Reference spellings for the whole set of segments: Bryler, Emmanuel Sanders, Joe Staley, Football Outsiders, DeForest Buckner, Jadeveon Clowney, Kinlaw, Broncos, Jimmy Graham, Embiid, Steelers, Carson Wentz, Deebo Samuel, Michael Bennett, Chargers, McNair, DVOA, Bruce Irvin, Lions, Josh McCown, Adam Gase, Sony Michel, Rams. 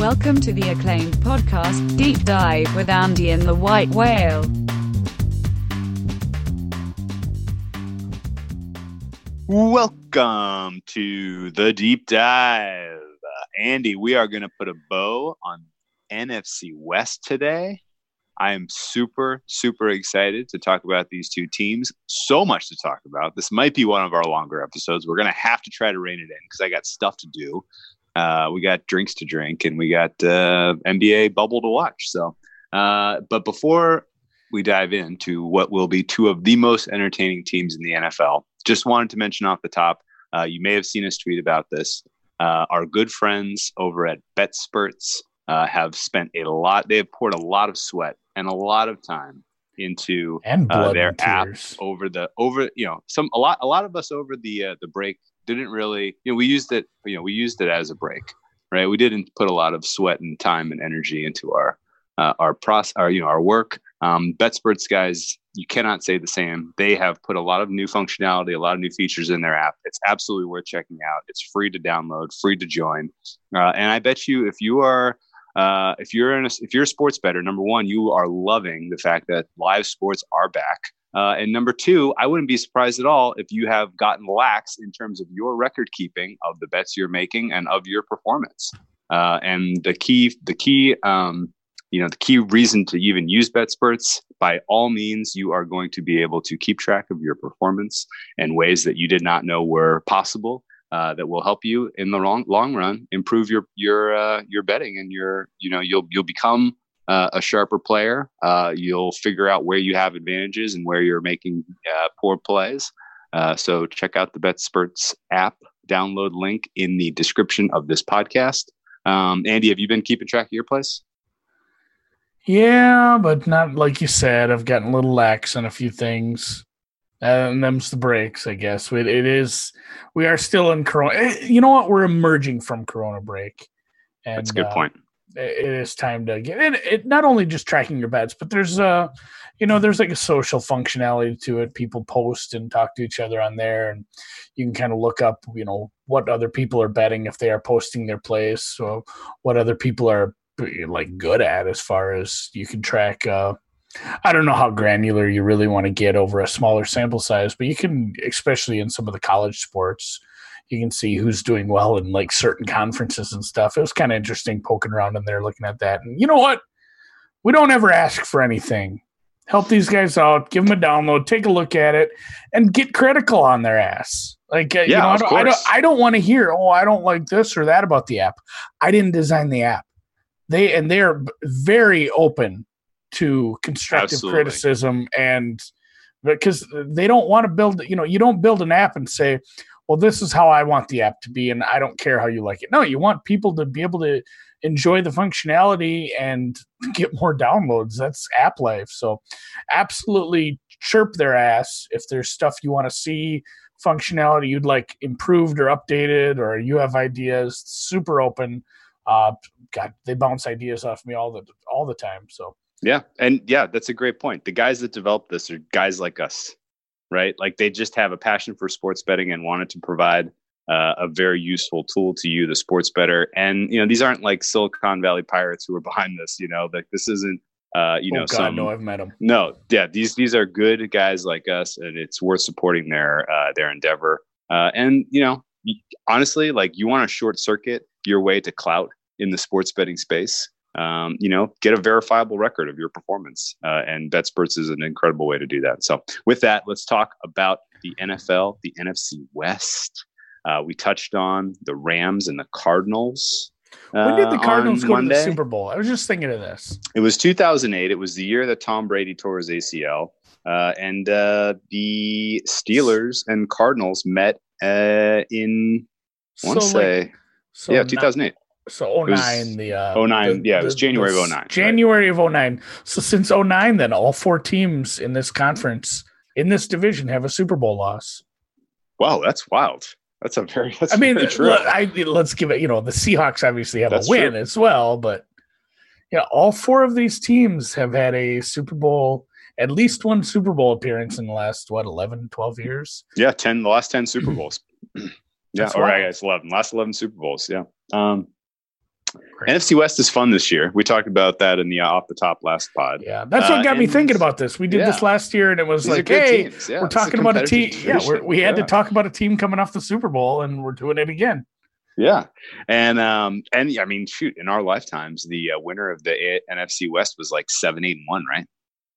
Welcome to the acclaimed podcast, Deep Dive with Andy and the White Whale. Welcome to the Deep Dive. Andy, we are going to put a bow on NFC West today. I am super excited to talk about these two teams. So much to talk about. This might be one of our longer episodes. We're going to have to try to rein it in because I got stuff to do. We got drinks to drink and we got NBA bubble to watch. So, but before we dive into what will be two of the most entertaining teams in the NFL, just wanted to mention off the top, you may have seen us tweet about this. Our good friends over at BetSperts have spent a lot. They have poured a lot of sweat and a lot of time into their app over a lot of us over the break didn't really, we used it as a break, right? We didn't put a lot of sweat and time and energy into our work. BetSperts guys, you cannot say the same. They have put a lot of new functionality, a lot of new features in their app. It's absolutely worth checking out. It's free to download, free to join. And I bet you if you're a sports bettor, number one, you are loving the fact that live sports are back. And number two, I wouldn't be surprised at all if you have gotten lax in terms of your record keeping of the bets you're making and of your performance. And the key reason to even use BetSperts, by all means, you are going to be able to keep track of your performance in ways that you did not know were possible. That will help you in the long run improve your betting and you'll become a sharper player. You'll figure out where you have advantages and where you're making poor plays. So check out the BetSperts app. Download link in the description of this podcast. Andy, have you been keeping track of your plays? Yeah, but not like you said. I've gotten a little lax on a few things. And them's the breaks, I guess. We are still in Corona. You know what? We're emerging from Corona break. And, that's a good point. It is time to get it. Not only just tracking your bets, but there's like a social functionality to it. People post and talk to each other on there, and you can kind of look up, what other people are betting if they are posting their plays. So what other people are like good at, as far as you can track. I don't know how granular you really want to get over a smaller sample size, but you can, especially in some of the college sports, you can see who's doing well in like certain conferences and stuff. It was kind of interesting poking around in there, looking at that. And you know what? We don't ever ask for anything. Help these guys out. Give them a download. Take a look at it and get critical on their ass. Like, I don't want to hear, I don't like this or that about the app. I didn't design the app. They're very open to constructive criticism, and because they don't want to build, you don't build an app and say, well, this is how I want the app to be, and I don't care how you like it. No, you want people to be able to enjoy the functionality and get more downloads. That's app life. So absolutely chirp their ass if there's stuff you want to see, functionality you'd like improved or updated, or you have ideas. Super open. God, they bounce ideas off me all the time. So yeah. And yeah, that's a great point. The guys that develop this are guys like us, right? Like they just have a passion for sports betting and wanted to provide a very useful tool to you, the sports bettor. And, these aren't like Silicon Valley pirates who are behind this, like this isn't, I've met them. No. Yeah. These are good guys like us, and it's worth supporting their endeavor. And honestly, like you want to short circuit your way to clout in the sports betting space. Get a verifiable record of your performance, and BetSperts is an incredible way to do that. So with that, let's talk about the NFL, the NFC West. We touched on the Rams and the Cardinals. When did the Cardinals go Monday? To the Super Bowl? I was just thinking of this. It was 2008. It was the year that Tom Brady tore his ACL, and the Steelers and Cardinals met in 2008. So 09, it was January of 09. January of 09. So since 09, then all four teams in this conference, in this division, have a Super Bowl loss. Wow, that's wild. That's true. Let's give it. The Seahawks obviously have a win as well, but all four of these teams have had a Super Bowl, at least one Super Bowl appearance in the last 11, 12 years. Yeah, 10. The last 10 Super Bowls. Yeah, that's 11. Last 11 Super Bowls. Yeah. great. NFC West is fun this year. We talked about that in the off the top last pod. Yeah, that's what got me thinking about this. We did this last year, and it was like, hey, we're talking about a team. Yeah, we had to talk about a team coming off the Super Bowl, and we're doing it again. Yeah, and I mean, shoot, in our lifetimes, the winner of the NFC West was like 7-8-1, right?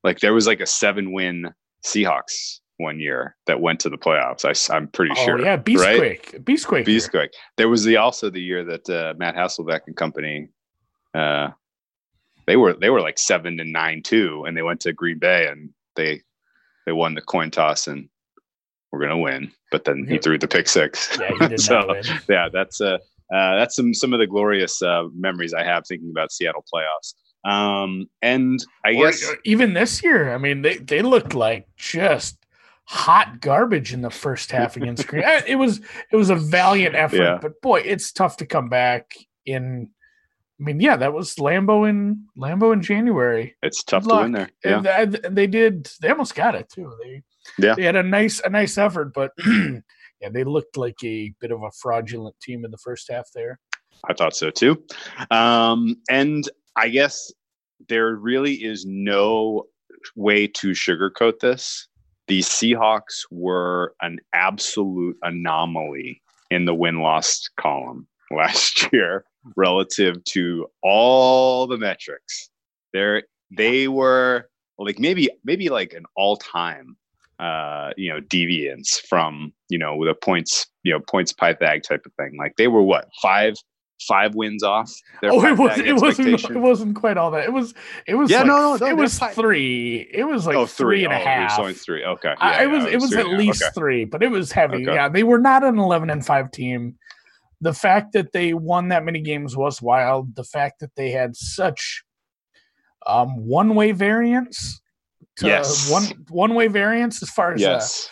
Like there was like a 7-win Seahawks one year that went to the playoffs. I'm pretty sure. Yeah, Beastquake. There was also the year that Matt Hasselbeck and company, they were like 7-9-2, and they went to Green Bay and they won the coin toss and were going to win, but then he threw the pick six. Yeah, he did not win. Yeah, that's some of the glorious memories I have thinking about Seattle playoffs. And I guess even this year, I mean, they looked like just hot garbage in the first half against Green. It was a valiant effort, but boy, it's tough to come back in. I mean, yeah, that was Lambeau in January. It's tough to win there. Yeah. And they almost got it too. They had a nice effort, but they looked like a bit of a fraudulent team in the first half there. I thought so too. And I guess there really is no way to sugarcoat this. The Seahawks were an absolute anomaly in the win-loss column last year relative to all the metrics. They were like maybe like an all-time deviance from, with a points Pythag type of thing. Like they were what, five wins off their it wasn't quite all that. It was three. It was like three and a half. It was three. Okay. It was at least three, but it was heavy. Okay. Yeah. They were not an 11-5 team. The fact that they won that many games was wild. The fact that they had such one-way variance. One-way variance as far as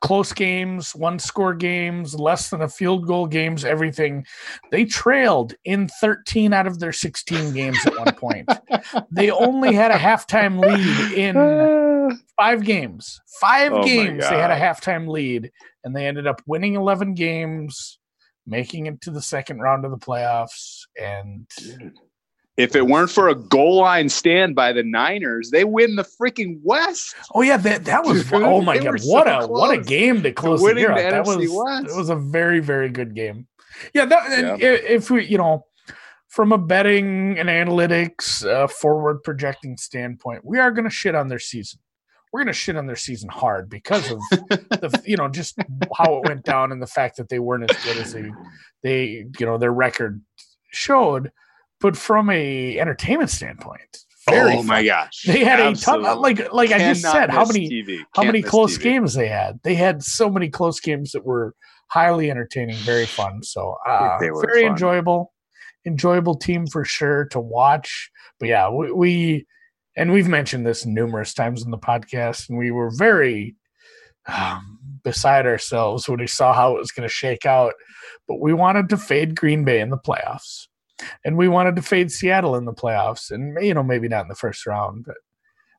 close games, one-score games, less than a field goal games, everything. They trailed in 13 out of their 16 games at one point. They only had a halftime lead in 5 games. They had a halftime lead, and they ended up winning 11 games, making it to the second round of the playoffs, and if it weren't for a goal line stand by the Niners, they win the freaking West. Oh yeah, that was oh my god, what a game to close the year out. That was a very, very good game. Yeah, if we from a betting and analytics forward projecting standpoint, we are going to shit on their season. We're going to shit on their season hard because of just how it went down and the fact that they weren't as good as they their record showed. But from a entertainment standpoint, my gosh, they had a ton. Like I just said, how many close games they had? They had so many close games that were highly entertaining, very fun. So very fun. enjoyable team for sure to watch. But yeah, we've mentioned this numerous times in the podcast, and we were very beside ourselves when we saw how it was going to shake out. But we wanted to fade Green Bay in the playoffs. And we wanted to fade Seattle in the playoffs, and maybe not in the first round, but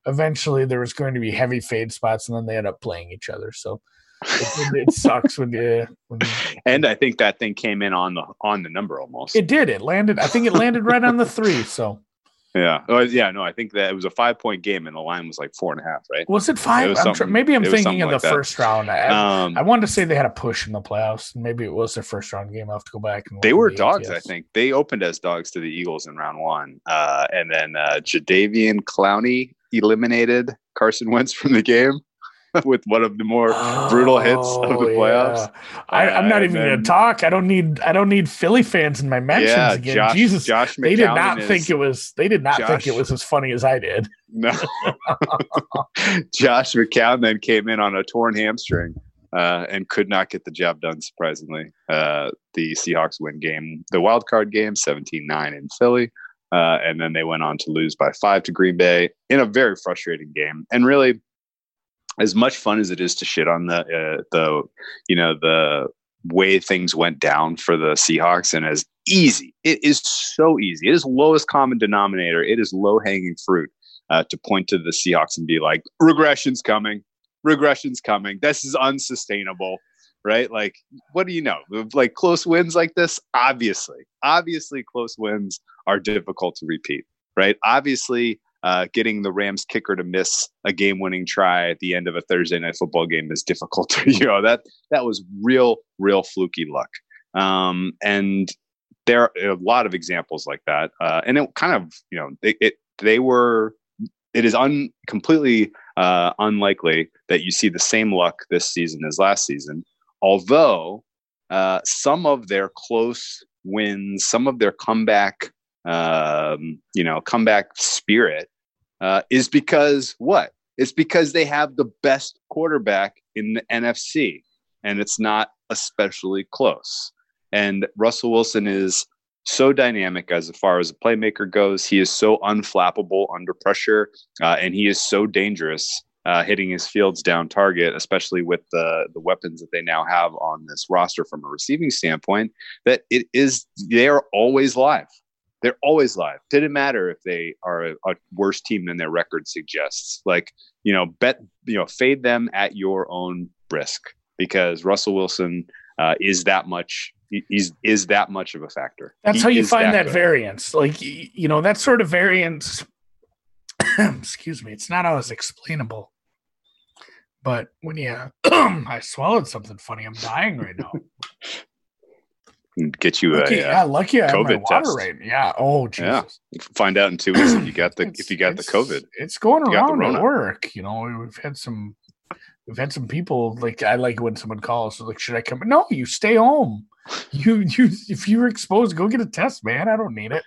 eventually there was going to be heavy fade spots, and then they end up playing each other. So it sucks when you. And I think that thing came in on the number almost. It did. It landed. I think it landed right on the 3. So. Yeah. Oh yeah. No, I think that it was a 5-point game, and the line was like 4.5. Right? Was it 5? Maybe I'm thinking of the first round. I wanted to say they had a push in the playoffs. Maybe it was their first round game. I will have to go back. And they were dogs. I think they opened as dogs to the Eagles in round 1, and then Jadeveon Clowney eliminated Carson Wentz from the game with one of the more brutal hits of the playoffs. I'm not even going to talk. I don't need Philly fans in my mentions again. Josh McCown, they did not think it was as funny as I did. No. Josh McCown then came in on a torn hamstring and could not get the job done, surprisingly. The Seahawks win the wild card game, 17-9 in Philly. And then they went on to lose by 5 to Green Bay in a very frustrating game. And really, as much fun as it is to shit on the way things went down for the Seahawks, and as easy, it is so easy. It is lowest common denominator. It is low hanging fruit to point to the Seahawks and be like, regression's coming. This is unsustainable. right? Like, what do you know? Like, close wins like this, obviously close wins are difficult to repeat, right? Obviously, getting the Rams kicker to miss a game-winning try at the end of a Thursday night football game is difficult. You know, that was real fluky luck. And there are a lot of examples like that. And it kind of, you know, it is completely unlikely that you see the same luck this season as last season. Although some of their close wins, some of their comeback, comeback spirit is because what? It's because they have the best quarterback in the NFC, and it's not especially close. And Russell Wilson is so dynamic as far as a playmaker goes. He is so unflappable under pressure, and he is so dangerous hitting his field's down target, especially with the weapons that they now have on this roster from a receiving standpoint, that they are always live. They're always live. Didn't matter if they are a worse team than their record suggests. Like, you know, fade them at your own risk, because Russell Wilson is that much. Is that much of a factor. That's how you find that variance. Like, you know, that sort of variance. Excuse me. It's not always explainable. But when you, I swallowed something funny. I'm dying right now. Get you lucky I COVID have my test. Water right. Yeah. Oh, Jesus. Yeah. Find out in 2 weeks if you got the COVID. It's going around at work. You know, we've had some people, like, I like when someone calls, so like, should I come? No, you stay home. You if you're exposed, go get a test, man. I don't need it.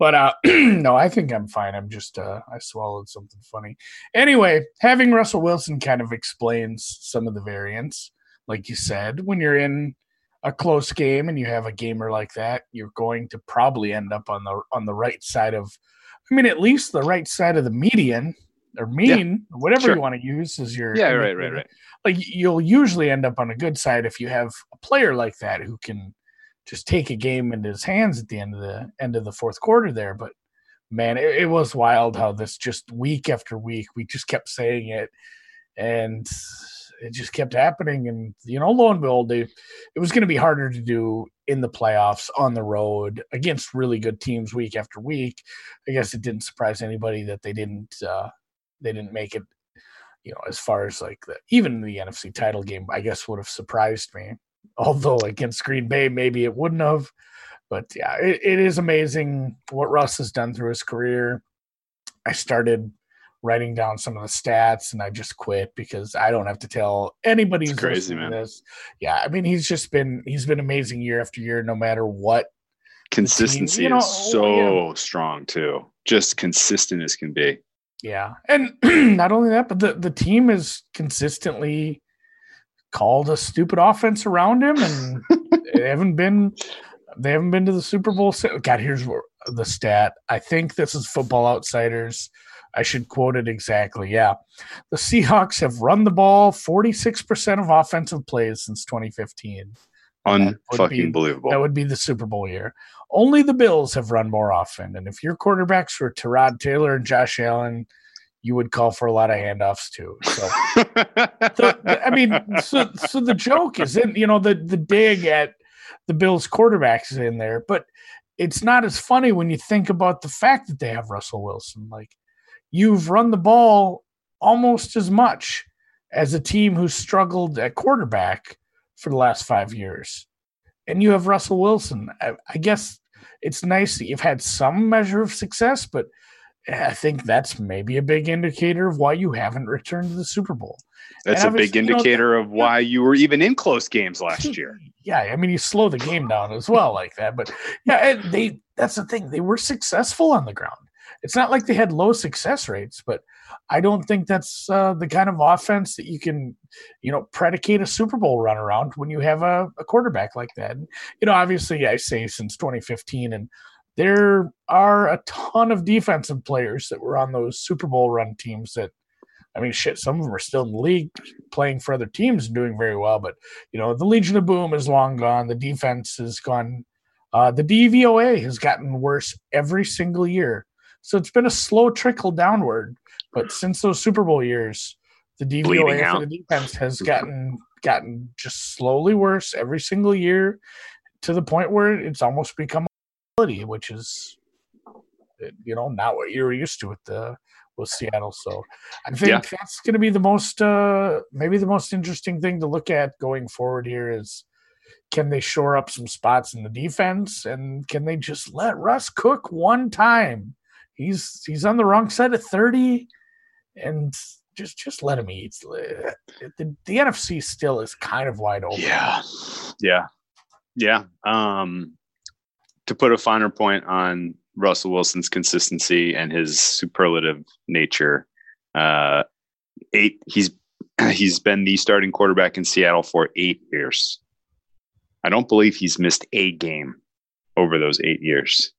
But no, I think I'm fine. I'm just I swallowed something funny. Anyway, having Russell Wilson kind of explains some of the variance, like you said, when you're in a close game and you have a gamer like that, you're going to probably end up on the right side of, I mean, at least the right side of the median or mean, yeah, whatever sure. You want to use as your, yeah, right. Like, you'll usually end up on a good side if you have a player like that who can just take a game into his hands at the end of the fourth quarter there. But man, it was wild how this, just week after week, we just kept saying it, and it just kept happening. And, you know, lo and behold, it was going to be harder to do in the playoffs on the road against really good teams week after week. I guess it didn't surprise anybody that they didn't make it, you know, as far as like even the NFC title game, I guess, would have surprised me. Although against Green Bay, maybe it wouldn't have. But yeah, it is amazing what Russ has done through his career. I started writing down some of the stats, and I just quit because I don't have to tell anybody who's listening to this. Yeah, I mean, he's been amazing year after year, no matter what. Consistency is so strong too. Just consistent as can be. Yeah, and not only that, but the team has consistently called a stupid offense around him, and they haven't been to the Super Bowl. God, here's the stat. I think this is Football Outsiders. I should quote it exactly. Yeah. The Seahawks have run the ball 46% of offensive plays since 2015. Un-fucking-believable. That would be the Super Bowl year. Only the Bills have run more often. And if your quarterbacks were Tyrod Taylor and Josh Allen, you would call for a lot of handoffs too. So, so the joke is in, you know, the dig at the Bills quarterbacks is in there, but it's not as funny when you think about the fact that they have Russell Wilson. Like, you've run the ball almost as much as a team who struggled at quarterback for the last 5 years. And you have Russell Wilson. I guess it's nice that you've had some measure of success, but I think that's maybe a big indicator of why you haven't returned to the Super Bowl. That's a big indicator of why you were even in close games last year. Yeah, I mean, you slow the game down as well like that. But yeah, that's the thing. They were successful on the ground. It's not like they had low success rates, but I don't think that's the kind of offense that you can, you know, predicate a Super Bowl run around when you have a quarterback like that. And, you know, obviously, I say since 2015, and there are a ton of defensive players that were on those Super Bowl run teams that, I mean, shit, some of them are still in the league playing for other teams and doing very well. But, you know, the Legion of Boom is long gone. The defense is gone. The DVOA has gotten worse every single year. So it's been a slow trickle downward, but since those Super Bowl years, the DVOA for the defense has gotten gotten just slowly worse every single year to the point where it's almost become a reality, which is, you know, not what you're used to with Seattle. So I think that's going to be the most, maybe the most interesting thing to look at going forward here is, can they shore up some spots in the defense, and can they just let Russ cook one time? He's on the wrong side of 30, and just let him eat. The NFC still is kind of wide open. Yeah. To put a finer point on Russell Wilson's consistency and his superlative nature, he's been the starting quarterback in Seattle for 8 years. I don't believe he's missed a game over those 8 years.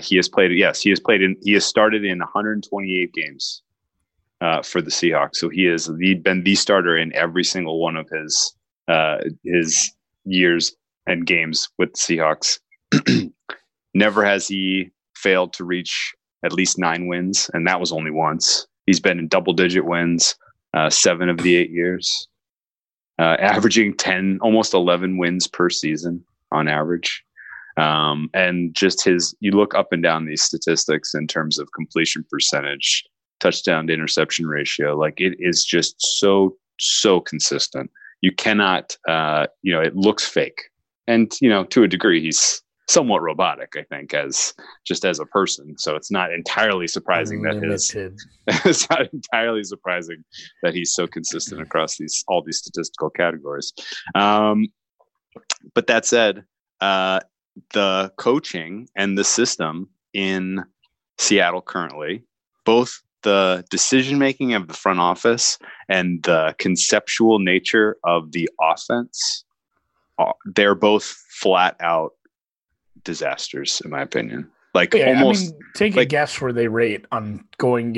He has started in 128 games for the Seahawks. So he has been the starter in every single one of his years and games with the Seahawks. Never has he failed to reach at least 9 wins, and that was only once. He's been in double-digit wins 7 of the 8 years, averaging 10, almost 11 wins per season on average. And just you look up and down these statistics in terms of completion percentage, touchdown to interception ratio, like it is just so consistent. You cannot, it looks fake. And, to a degree, he's somewhat robotic, I think, as a person. So it's not entirely surprising it's not entirely surprising that he's so consistent across all these statistical categories. But that said, the coaching and the system in Seattle currently, both the decision-making of the front office and the conceptual nature of the offense, they're both flat-out disasters, in my opinion. Take a guess where they rate on going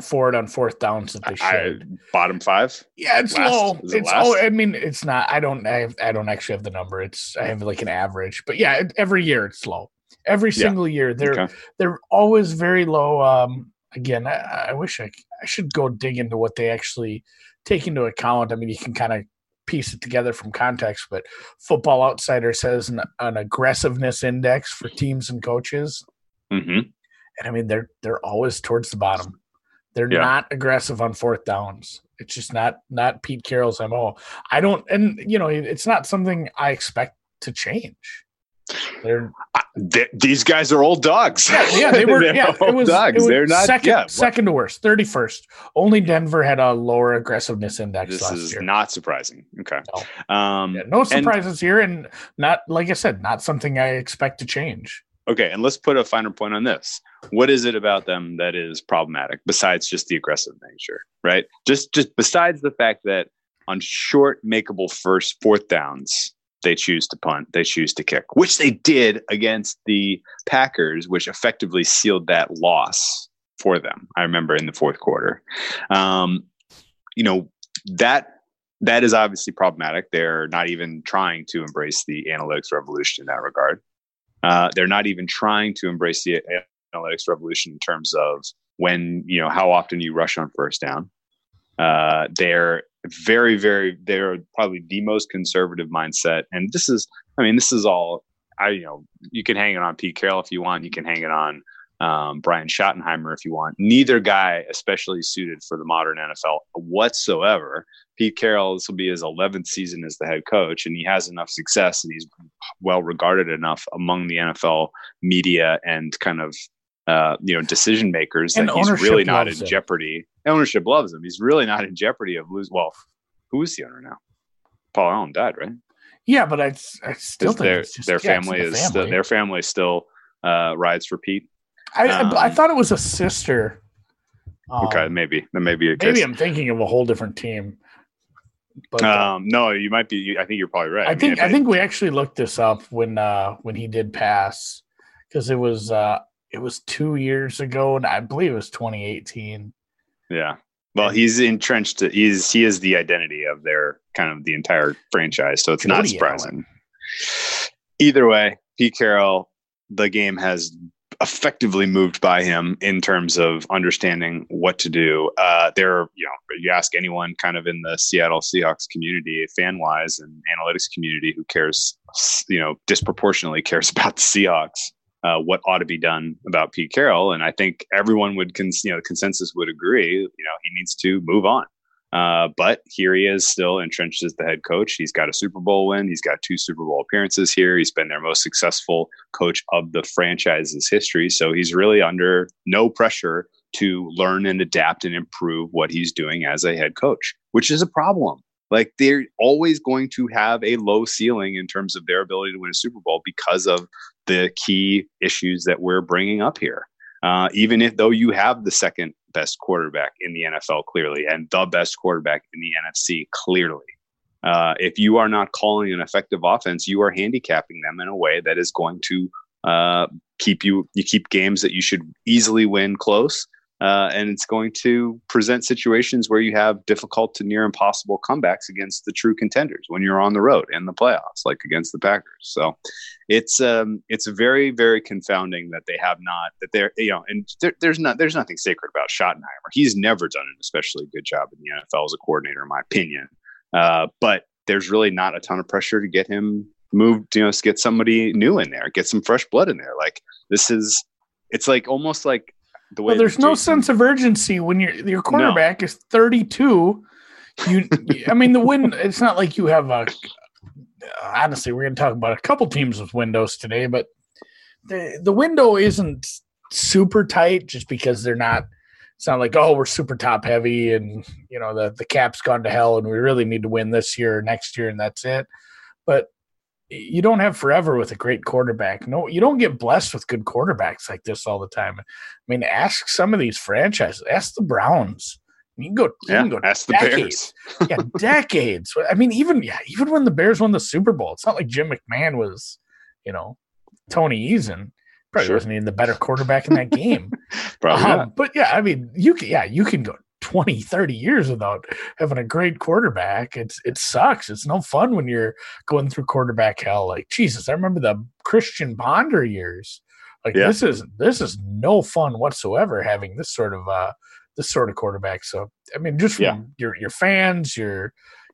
forward on fourth downs that they should. Bottom 5? Yeah, it's low. It's not. I don't actually have the number. I have like an average, but yeah, every year it's low. Every single year they're always very low. Again, I wish I should go dig into what they actually take into account. I mean, you can kind of piece it together from context, but Football Outsiders has an aggressiveness index for teams and coaches. Mm-hmm. And I mean, they're always towards the bottom. They're not aggressive on fourth downs. It's just not Pete Carroll's MO. It's not something I expect to change. These guys are old dogs. Yeah, they were. Dogs. They're not second to worst, 31st. Only Denver had a lower aggressiveness index last year. This is not surprising. Okay, no surprises here, and not, like I said, not something I expect to change. Okay, and let's put a finer point on this. What is it about them that is problematic besides just the aggressive nature, right? Just besides the fact that on short, makeable fourth downs, they choose to punt, they choose to kick, which they did against the Packers, which effectively sealed that loss for them. I remember in the fourth quarter, that is obviously problematic. They're not even trying to embrace the analytics revolution in that regard. They're not even trying to embrace the analytics revolution in terms of how often you rush on first down. They're very, very, they're probably the most conservative mindset. And you can hang it on Pete Carroll if you want. You can hang it on Brian Schottenheimer if you want. Neither guy especially suited for the modern NFL whatsoever. Pete Carroll, this will be his 11th season as the head coach, and he has enough success and he's well regarded enough among the NFL media and kind of decision makers and that he's really not in jeopardy. Ownership loves him. He's really not in jeopardy of losing. Well, who is the owner now? Paul Allen died, right? Yeah, but I still think their family still rides for Pete. I thought it was a sister. Okay, maybe that may be a case. Maybe I'm thinking of a whole different team. But no, you might be. I think you're probably right. I think we actually looked this up when he did pass, because it was. It was 2 years ago, and I believe it was 2018. Yeah. Well, he's entrenched. He is the identity of their kind of the entire franchise, so it's not surprising. Either way, Pete Carroll, the game has effectively moved by him in terms of understanding what to do. There, you know, you ask anyone kind of in the Seattle Seahawks community, fan wise, and analytics community who cares, you know, disproportionately cares about the Seahawks, what ought to be done about Pete Carroll. And I think everyone would, consensus would agree, he needs to move on. But here he is, still entrenched as the head coach. He's got a Super Bowl win. He's got 2 Super Bowl appearances here. He's been their most successful coach of the franchise's history. So he's really under no pressure to learn and adapt and improve what he's doing as a head coach, which is a problem. Like, they're always going to have a low ceiling in terms of their ability to win a Super Bowl because of the key issues that we're bringing up here. Even if though you have the second best quarterback in the NFL, clearly, and the best quarterback in the NFC, clearly, if you are not calling an effective offense, you are handicapping them in a way that is going to keep games that you should easily win close. And it's going to present situations where you have difficult to near impossible comebacks against the true contenders when you're on the road in the playoffs, like against the Packers. So it's very, very confounding that they have not, that they're, and there's nothing sacred about Schottenheimer. He's never done an especially good job in the NFL as a coordinator, in my opinion. But there's really not a ton of pressure to get him moved, get somebody new in there, get some fresh blood in there. Like, it's like almost like, there's no sense of urgency when your quarterback is 32. I mean, the win. It's not like you have a. Honestly, we're going to talk about a couple teams with windows today, but the window isn't super tight just because they're not. It's not like, oh, we're super top heavy and the cap's gone to hell and we really need to win this year or next year and that's it. But you don't have forever with a great quarterback. No, you don't get blessed with good quarterbacks like this all the time. I mean, ask some of these franchises. Ask the Browns. You can go ask decades. The Bears. Decades. I mean, even when the Bears won the Super Bowl, it's not like Jim McMahon was, Tony Eason. Probably wasn't even the better quarterback in that game. Probably not. But yeah, I mean, you can go 20, 30 years without having a great quarterback. It sucks. It's no fun when you're going through quarterback hell. Like, Jesus, I remember the Christian Ponder years. Like, This is no fun whatsoever having this sort of quarterback. So, I mean, just from your fans, your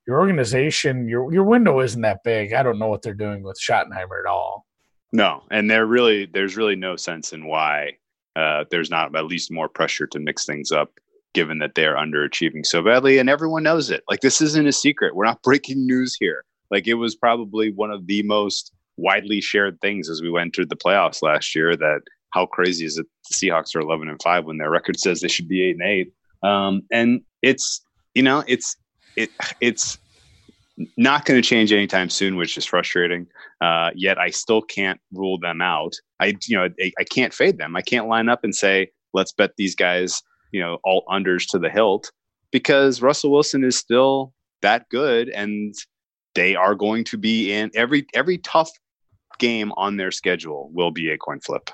organization, your window isn't that big. I don't know what they're doing with Schottenheimer at all. No, and there's really no sense in why there's not at least more pressure to mix things up, given that they're underachieving so badly and everyone knows it. Like, this isn't a secret. We're not breaking news here. Like, it was probably one of the most widely shared things as we went through the playoffs last year, that how crazy is it the Seahawks are 11-5 when their record says they should be 8-8. And it's not going to change anytime soon, which is frustrating. Yet I still can't rule them out. I can't fade them. I can't line up and say, let's bet these guys, all unders to the hilt, because Russell Wilson is still that good and they are going to be in every tough game on their schedule will be a coin flip.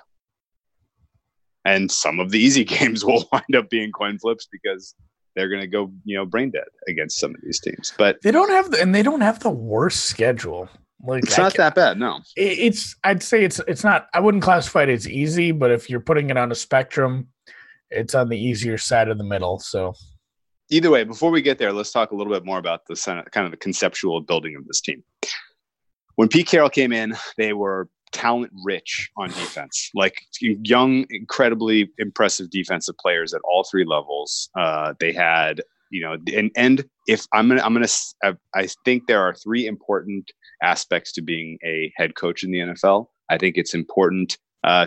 And some of the easy games will wind up being coin flips because they're going to go, brain dead against some of these teams, but they don't have the worst schedule. Like, it's not that bad. No, I'd say it's not, I wouldn't classify it as easy, but if you're putting it on a spectrum, it's on the easier side of the middle. So either way, before we get there, let's talk a little bit more about the kind of the conceptual building of this team. When Pete Carroll came in, they were talent rich on defense, like young, incredibly impressive defensive players at all three levels. They had, and if I think there are three important aspects to being a head coach in the NFL. I think it's important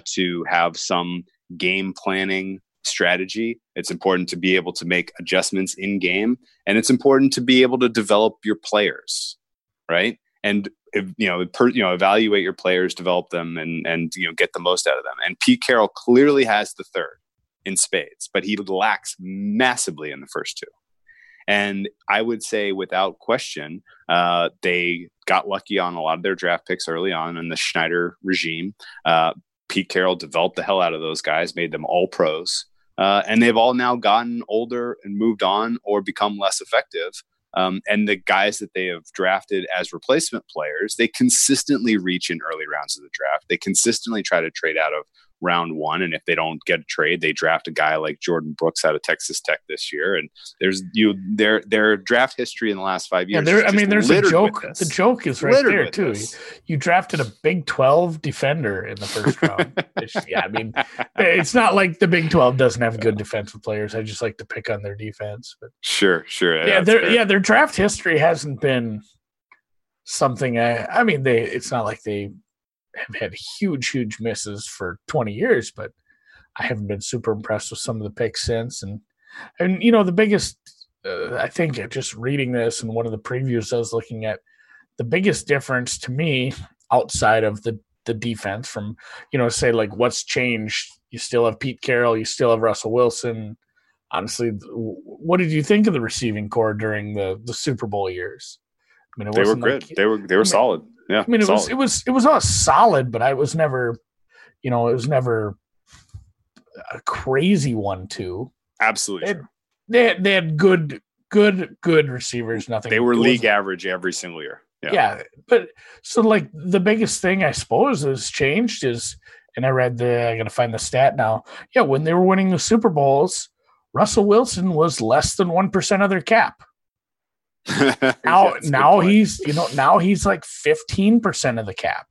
to have some game planning strategy. It's important to be able to make adjustments in game, and it's important to be able to develop your players, right? And evaluate your players, develop them, and get the most out of them. And Pete Carroll clearly has the third in spades, but he lacks massively in the first two. And I would say, without question, they got lucky on a lot of their draft picks early on in the Schneider regime. Pete Carroll developed the hell out of those guys, made them all pros, and they've all now gotten older and moved on or become less effective. And the guys that they have drafted as replacement players, they consistently reach in early rounds of the draft. They consistently try to trade out of round one. And if they don't get a trade, they draft a guy like Jordan Brooks out of Texas Tech this year. And there's their draft history in the last 5 years. Yeah, I mean, there's a joke. The joke is right there too. You drafted a Big 12 defender in the first round. Yeah, I mean, it's not like the Big 12 doesn't have good defensive players. I just like to pick on their defense. But sure. Their draft history hasn't been something. It's not like they have had huge misses for 20 years, but I haven't been super impressed with some of the picks since. And you know, the biggest, I think just reading this and one of the previews I was looking at, the biggest difference to me outside of the defense from, you know, say like what's changed, you still have Pete Carroll, you still have Russell Wilson. Honestly, what did you think of the receiving core during the Super Bowl years? I mean, it wasn't good. They were solid. Yeah, I mean, it was all solid, but it was never a crazy 1-2. Absolutely, they had good receivers. Nothing. They were league average every single year. Yeah, but so like the biggest thing I suppose has changed is, and I gotta find the stat now. Yeah, when they were winning the Super Bowls, Russell Wilson was less than 1% of their cap. now he's like 15% of the cap,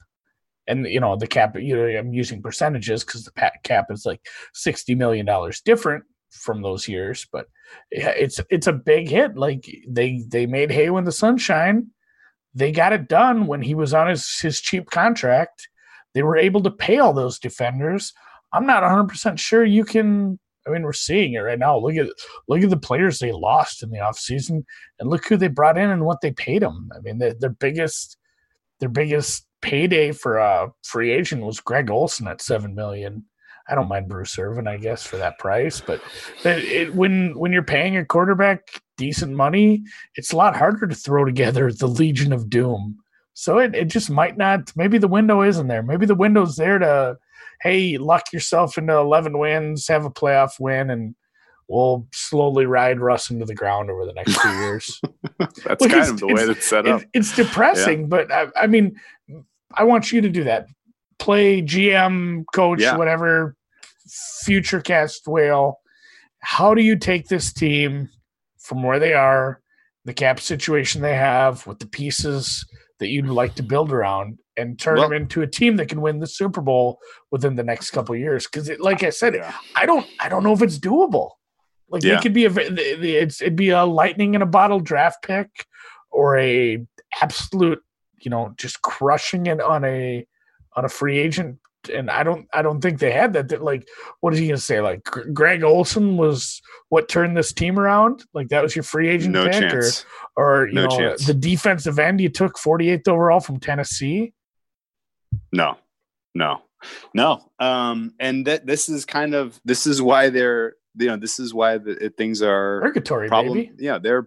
and you know the cap. You know, I'm using percentages because the cap is like $60 million different from those years, but it's a big hit. Like they made hay when the sun shined. They got it done when he was on his cheap contract. They were able to pay all those defenders. I'm not 100% sure you can. I mean, we're seeing it right now. Look at the players they lost in the offseason, and look who they brought in and what they paid them. I mean, their biggest payday for a free agent was Greg Olsen at $7 million. I don't mind Bruce Irvin, I guess, for that price, but when you're paying a quarterback decent money, it's a lot harder to throw together the Legion of Doom. So it just might not. Maybe the window isn't there. Maybe the window's there to, hey, luck yourself into 11 wins, have a playoff win, and we'll slowly ride Russ into the ground over the next 2 years. That's kind of the way that's set up. It's depressing, but I mean, I want you to do that. Play GM, coach, whatever, future cast whale. How do you take this team from where they are, the cap situation they have, with the pieces that you'd like to build around, and turn them into a team that can win the Super Bowl within the next couple of years? Because, like I said, I don't know if it's doable. Like it could be it'd be a lightning in a bottle draft pick, or a absolute, you know, just crushing it on a free agent. And I don't think they had that. That, like, what is he gonna say? Like Greg Olsen was what turned this team around. Like that was your free agent pick, or you know, chance. The defensive end you took 48th overall from Tennessee. No. And this is why they're, you know, this is why things are purgatory. Baby. Yeah, they're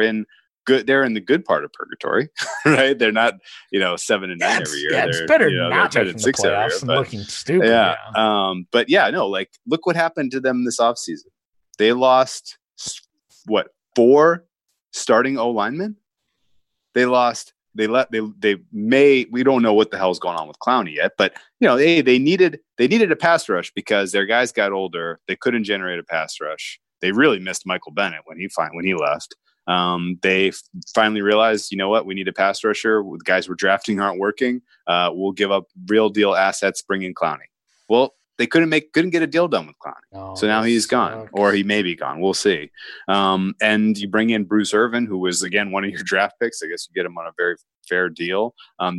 in good. They're in the good part of purgatory, right? They're not, you know, 7-9 every year. Yeah, it's better, you know, not making the playoffs and looking stupid. Yeah. But yeah, no, like look what happened to them this offseason. They lost 4 starting O linemen. They lost. We don't know what the hell's going on with Clowney yet, but you know, they needed a pass rush because their guys got older. They couldn't generate a pass rush. They really missed Michael Bennett when he left. They finally realized, you know what, we need a pass rusher. The guys we're drafting aren't working. We'll give up real deal assets, bring in Clowney. Well, they couldn't get a deal done with Clowney. Oh, so now he's gone, or he may be gone. We'll see. And you bring in Bruce Irvin, who was, again, one of your draft picks. I guess you get him on a very fair deal.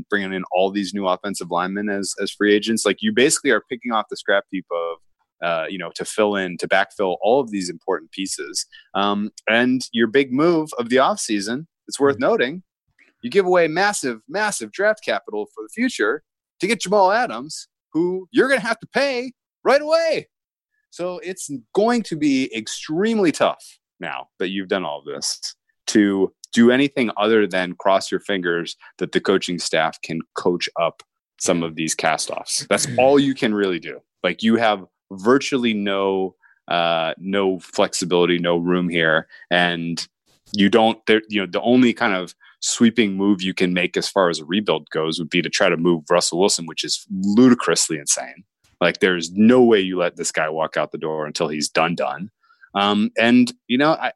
Bringing in all these new offensive linemen as free agents. Like, you basically are picking off the scrap heap of, you know, to backfill all of these important pieces. And your big move of the offseason, it's worth noting, you give away massive, massive draft capital for the future to get Jamal Adams, who you're going to have to pay right away. So it's going to be extremely tough now that you've done all this to do anything other than cross your fingers that the coaching staff can coach up some of these castoffs. That's all you can really do. Like, you have virtually no flexibility, no room here. And you don't, you know, the only kind of sweeping move you can make as far as a rebuild goes would be to try to move Russell Wilson, which is ludicrously insane. Like, there's no way you let this guy walk out the door until he's done. And, you know, I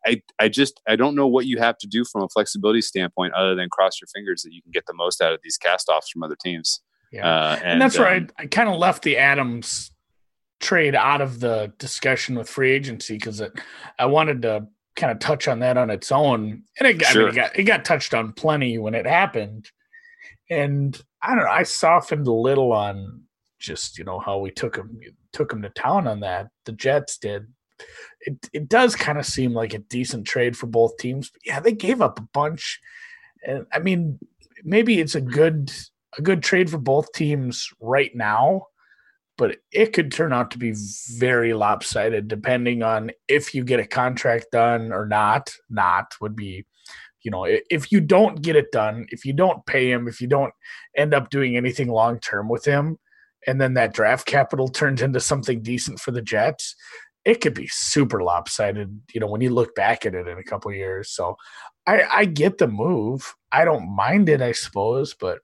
don't know what you have to do from a flexibility standpoint other than cross your fingers that you can get the most out of these castoffs from other teams. Yeah. And that's where I kind of left the Adams trade out of the discussion with free agency because I wanted to kind of touch on that on its own. And it got touched on plenty when it happened. And I don't know, I softened a little on just, you know, how we took him to town on that. The Jets did. It does kind of seem like a decent trade for both teams. But yeah, they gave up a bunch. And I mean, maybe it's a good trade for both teams right now, but it could turn out to be very lopsided depending on if you get a contract done or not. Not would be, you know, if you don't get it done, if you don't pay him, if you don't end up doing anything long-term with him, and then that draft capital turns into something decent for the Jets, it could be super lopsided, you know, when you look back at it in a couple of years. So I get the move. I don't mind it, I suppose, but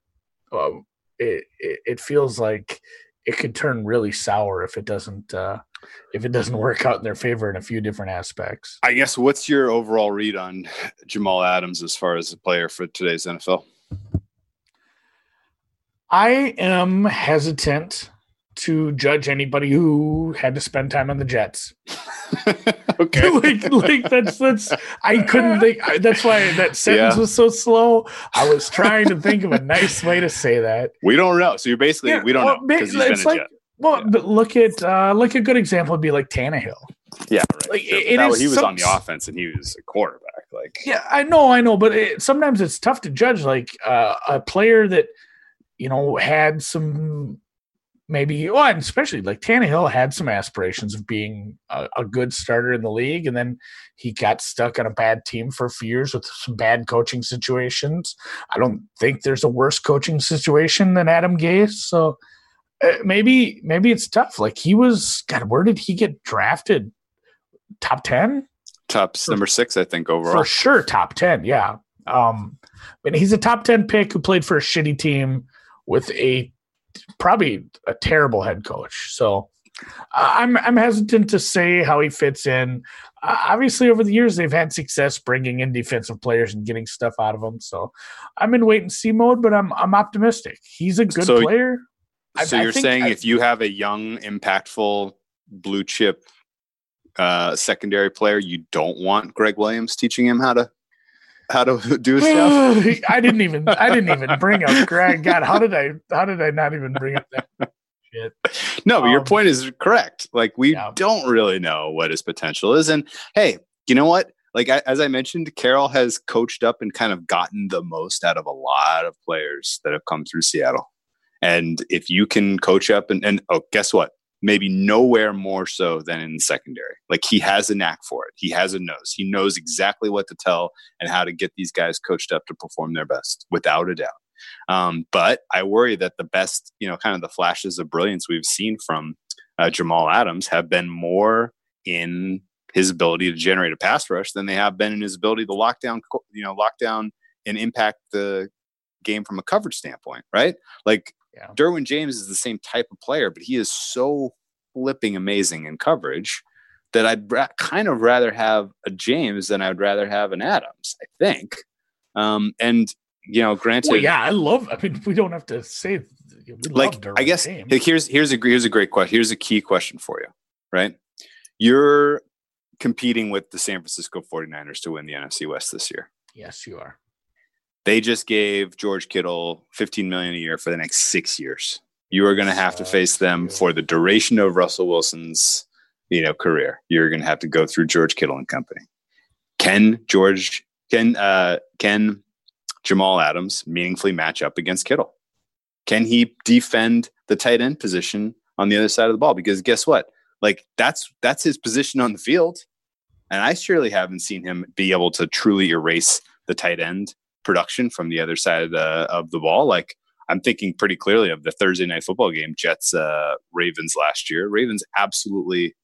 it feels like it could turn really sour if it doesn't work out in their favor in a few different aspects. I guess, what's your overall read on Jamal Adams as far as a player for today's NFL? I am hesitant to judge anybody who had to spend time on the Jets. Okay. like that's I couldn't think. That's why that sentence was so slow. I was trying to think of a nice way to say that. We don't know. So you're basically, we don't know. It's like, but look at a good example would be like Tannehill. Yeah. Right. Like, so he was on the offense and he was a quarterback. Like, yeah, I know. But sometimes it's tough to judge like a player that, you know, had some, maybe, well, and especially like Tannehill had some aspirations of being a good starter in the league, and then he got stuck on a bad team for a few years with some bad coaching situations. I don't think there's a worse coaching situation than Adam Gase, so maybe it's tough. Like, he was, God, where did he get drafted? Top 10? Number 6, I think, overall. For sure, top 10, yeah. But he's a top 10 pick who played for a shitty team with probably a terrible head coach. So I'm hesitant to say how he fits in. Obviously, over the years, they've had success bringing in defensive players and getting stuff out of them. So I'm in wait and see mode, but I'm optimistic. He's a good player. So you're saying if you have a young, impactful, blue chip secondary player, you don't want Greg Williams teaching him how to do stuff. I didn't even bring up Greg. God, how did I not even bring up that shit? No, but your point is correct. Like, we don't really know what his potential is. And hey, you know what? Like, as I mentioned, Carroll has coached up and kind of gotten the most out of a lot of players that have come through Seattle. And if you can coach up and guess what? Maybe nowhere more so than in the secondary. Like, he has a knack for it. He has a nose. He knows exactly what to tell and how to get these guys coached up to perform their best, without a doubt. But I worry that the best, you know, kind of the flashes of brilliance we've seen from Jamal Adams have been more in his ability to generate a pass rush than they have been in his ability to lock down and impact the game from a coverage standpoint, right? Like, yeah. Derwin James is the same type of player, but he is so flipping amazing in coverage that I'd kind of rather have a James than I'd rather have an Adams, I think. And, you know, granted, well, yeah, we don't have to say, like, Derwin, I guess, James. Here's a great question. Here's a key question for you, right? You're competing with the San Francisco 49ers to win the NFC West this year. Yes, you are. They just gave George Kittle $15 million a year for the next 6 years. You are going to have to face them for the duration of Russell Wilson's, you know, career. You're going to have to go through George Kittle and company. Can Jamal Adams meaningfully match up against Kittle? Can he defend the tight end position on the other side of the ball? Because guess what? Like, that's his position on the field. And I surely haven't seen him be able to truly erase the tight end production from the other side of the ball. Like, I'm thinking pretty clearly of the Thursday night football game, Jets Ravens last year. Ravens absolutely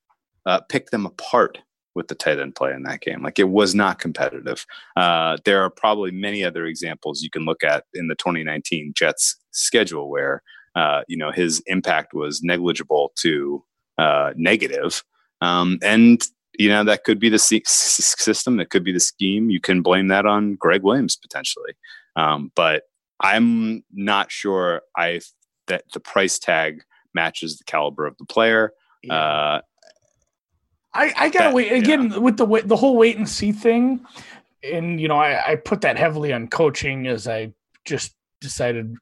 picked them apart with the tight end play in that game. Like, it was not competitive. There are probably many other examples you can look at in the 2019 Jets schedule where, you know, his impact was negligible to negative. And, you know, that could be the system. That could be the scheme. You can blame that on Greg Williams potentially. But I'm not sure that the price tag matches the caliber of the player. Yeah. I gotta wait again, yeah, with the whole wait and see thing. And, you know, I put that heavily on coaching as I just decided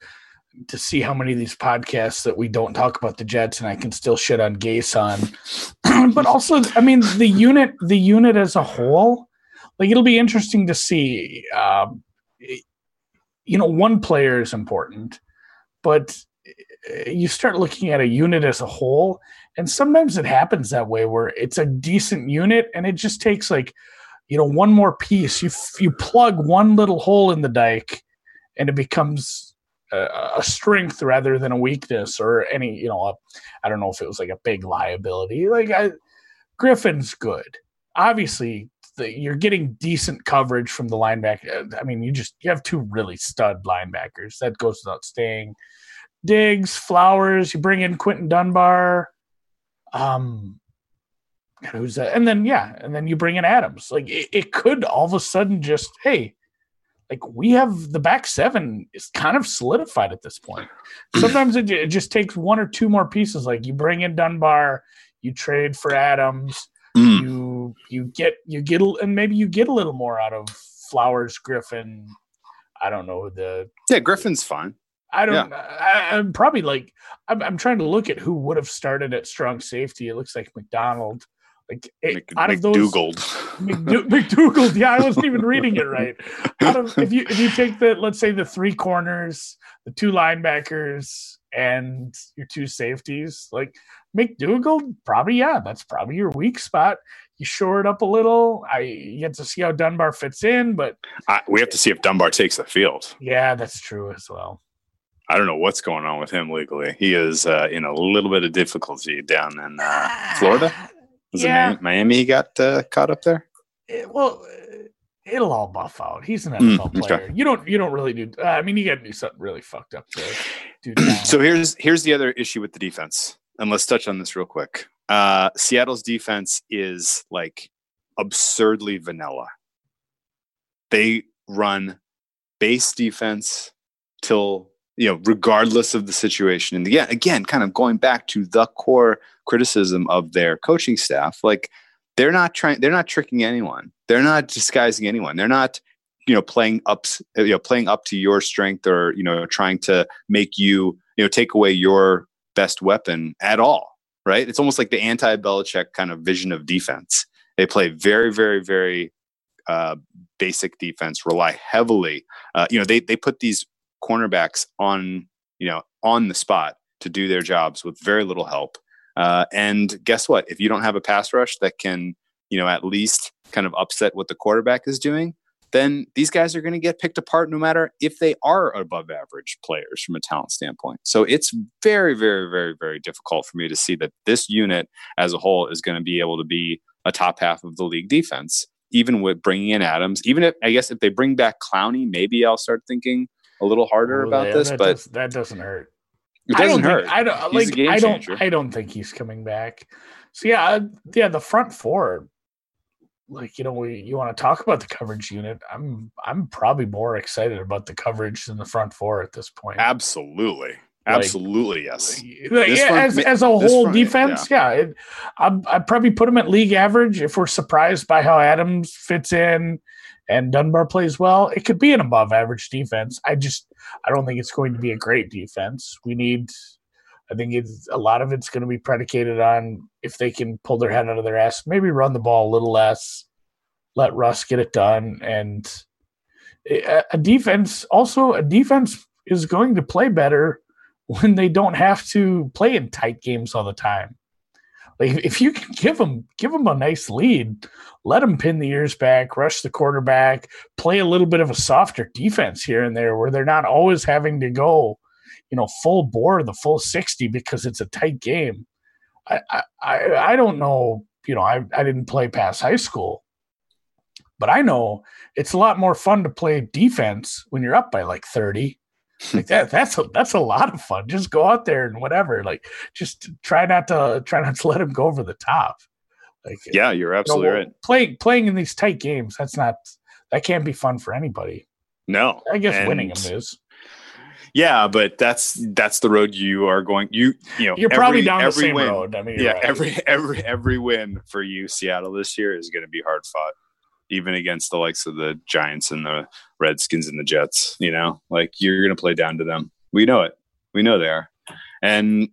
to see how many of these podcasts that we don't talk about the Jets, and I can still shit on Gase on, but also, I mean, the unit as a whole, like, it'll be interesting to see, you know, one player is important, but you start looking at a unit as a whole, and sometimes it happens that way where it's a decent unit and it just takes, like, you know, one more piece. You plug one little hole in the dike and it becomes a strength rather than a weakness or any, you know, I don't know if it was like a big liability. Like, Griffin's good. Obviously, you're getting decent coverage from the linebacker. I mean, you have two really stud linebackers. That goes without saying. Diggs, Flowers, you bring in Quentin Dunbar. Who's that? And then you bring in Adams. Like, it could all of a sudden just, hey, like, we have the back seven is kind of solidified at this point. Sometimes it just takes one or two more pieces. Like, you bring in Dunbar, you trade for Adams, you get and maybe you get a little more out of Flowers, Griffin. I don't know Griffin's fine. I'm probably like, I'm trying to look at who would have started at strong safety. It looks like McDonald. Like, out of those, McDougald. Yeah, I wasn't even reading it right. If you take let's say the three corners, the two linebackers, and your two safeties, like, McDougald, that's probably your weak spot. You shore it up a little. You have to see how Dunbar fits in, but we have to see if Dunbar takes the field. Yeah, that's true as well. I don't know what's going on with him legally. He is in a little bit of difficulty down in Florida. It Miami he got caught up there? It'll all buff out. He's an NFL player. Okay. You don't really do – I mean, you got to do something really fucked up there. So here's the other issue with the defense, and let's touch on this real quick. Seattle's defense is, like, absurdly vanilla. They run base defense till – you know, regardless of the situation. And again, kind of going back to the core criticism of their coaching staff, like, they're not tricking anyone. They're not disguising anyone. They're not, you know, playing up to your strength or, you know, trying to make you, you know, take away your best weapon at all. Right. It's almost like the anti-Belichick kind of vision of defense. They play very, very, very basic defense, rely heavily. You know, they put these cornerbacks on the spot to do their jobs with very little help. And guess what? If you don't have a pass rush that can, you know, at least kind of upset what the quarterback is doing, then these guys are going to get picked apart no matter if they are above average players from a talent standpoint. So it's very, very, very, very difficult for me to see that this unit as a whole is going to be able to be a top half of the league defense, even with bringing in Adams. Even if, I guess, if they bring back Clowney, maybe I'll start thinking a little harder about this, but that doesn't hurt. It doesn't hurt. I don't think he's coming back. So yeah, the front four. Like, you know, you want to talk about the coverage unit. I'm probably more excited about the coverage than the front four at this point. Absolutely, absolutely, yes. As a whole defense, I'd probably put him at league average if we're surprised by how Adams fits in and Dunbar plays well. It could be an above-average defense. I don't think it's going to be a great defense. I think a lot of it's going to be predicated on if they can pull their head out of their ass, maybe run the ball a little less, let Russ get it done. And a defense is going to play better when they don't have to play in tight games all the time. Like, if you can give them a nice lead, let them pin the ears back, rush the quarterback, play a little bit of a softer defense here and there where they're not always having to go, you know, full bore, the full 60 because it's a tight game. I don't know you know, I didn't play past high school, but I know it's a lot more fun to play defense when you're up by like 30. Like that's a lot of fun. Just go out there and whatever. Like just try not to let him go over the top. Like yeah, you're absolutely right. Playing in these tight games, that can't be fun for anybody. No, I guess winning them is. Yeah, but that's the road you are going. You're probably down the same road. I mean, yeah, right. every win for you, Seattle this year is going to be hard fought, even against the likes of the Giants and the Redskins and the Jets. You know, like you're going to play down to them. We know it. We know they are, and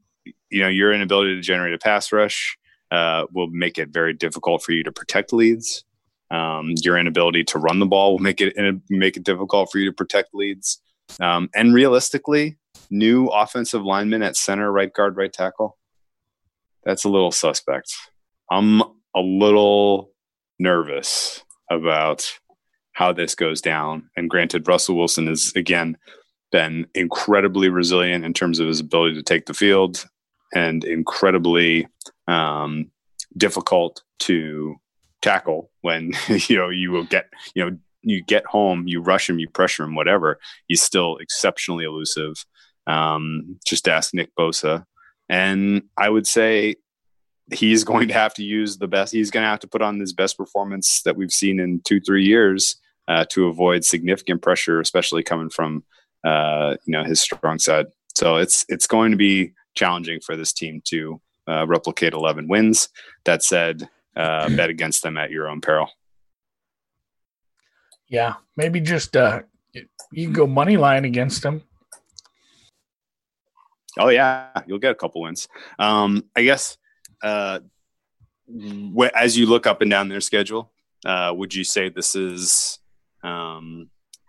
you know your inability to generate a pass rush will make it very difficult for you to protect leads. Your inability to run the ball will make it difficult for you to protect leads. And realistically, new offensive linemen at center, right guard, right tackle, that's a little suspect. I'm a little nervous about how this goes down. And granted, Russell Wilson has, again, been incredibly resilient in terms of his ability to take the field and incredibly difficult to tackle when, you know, you will get, you know, you get home, you rush him, you pressure him, whatever. He's still exceptionally elusive. Just ask Nick Bosa. And I would say he's going to have to use the best. He's going to have to put on his best performance that we've seen in 2-3 years to avoid significant pressure, especially coming from, you know, his strong side. So it's going to be challenging for this team to replicate 11 wins. That said, bet against them at your own peril. Yeah, maybe just you can go money line against them. Oh, yeah, you'll get a couple wins. I guess as you look up and down their schedule, would you say this is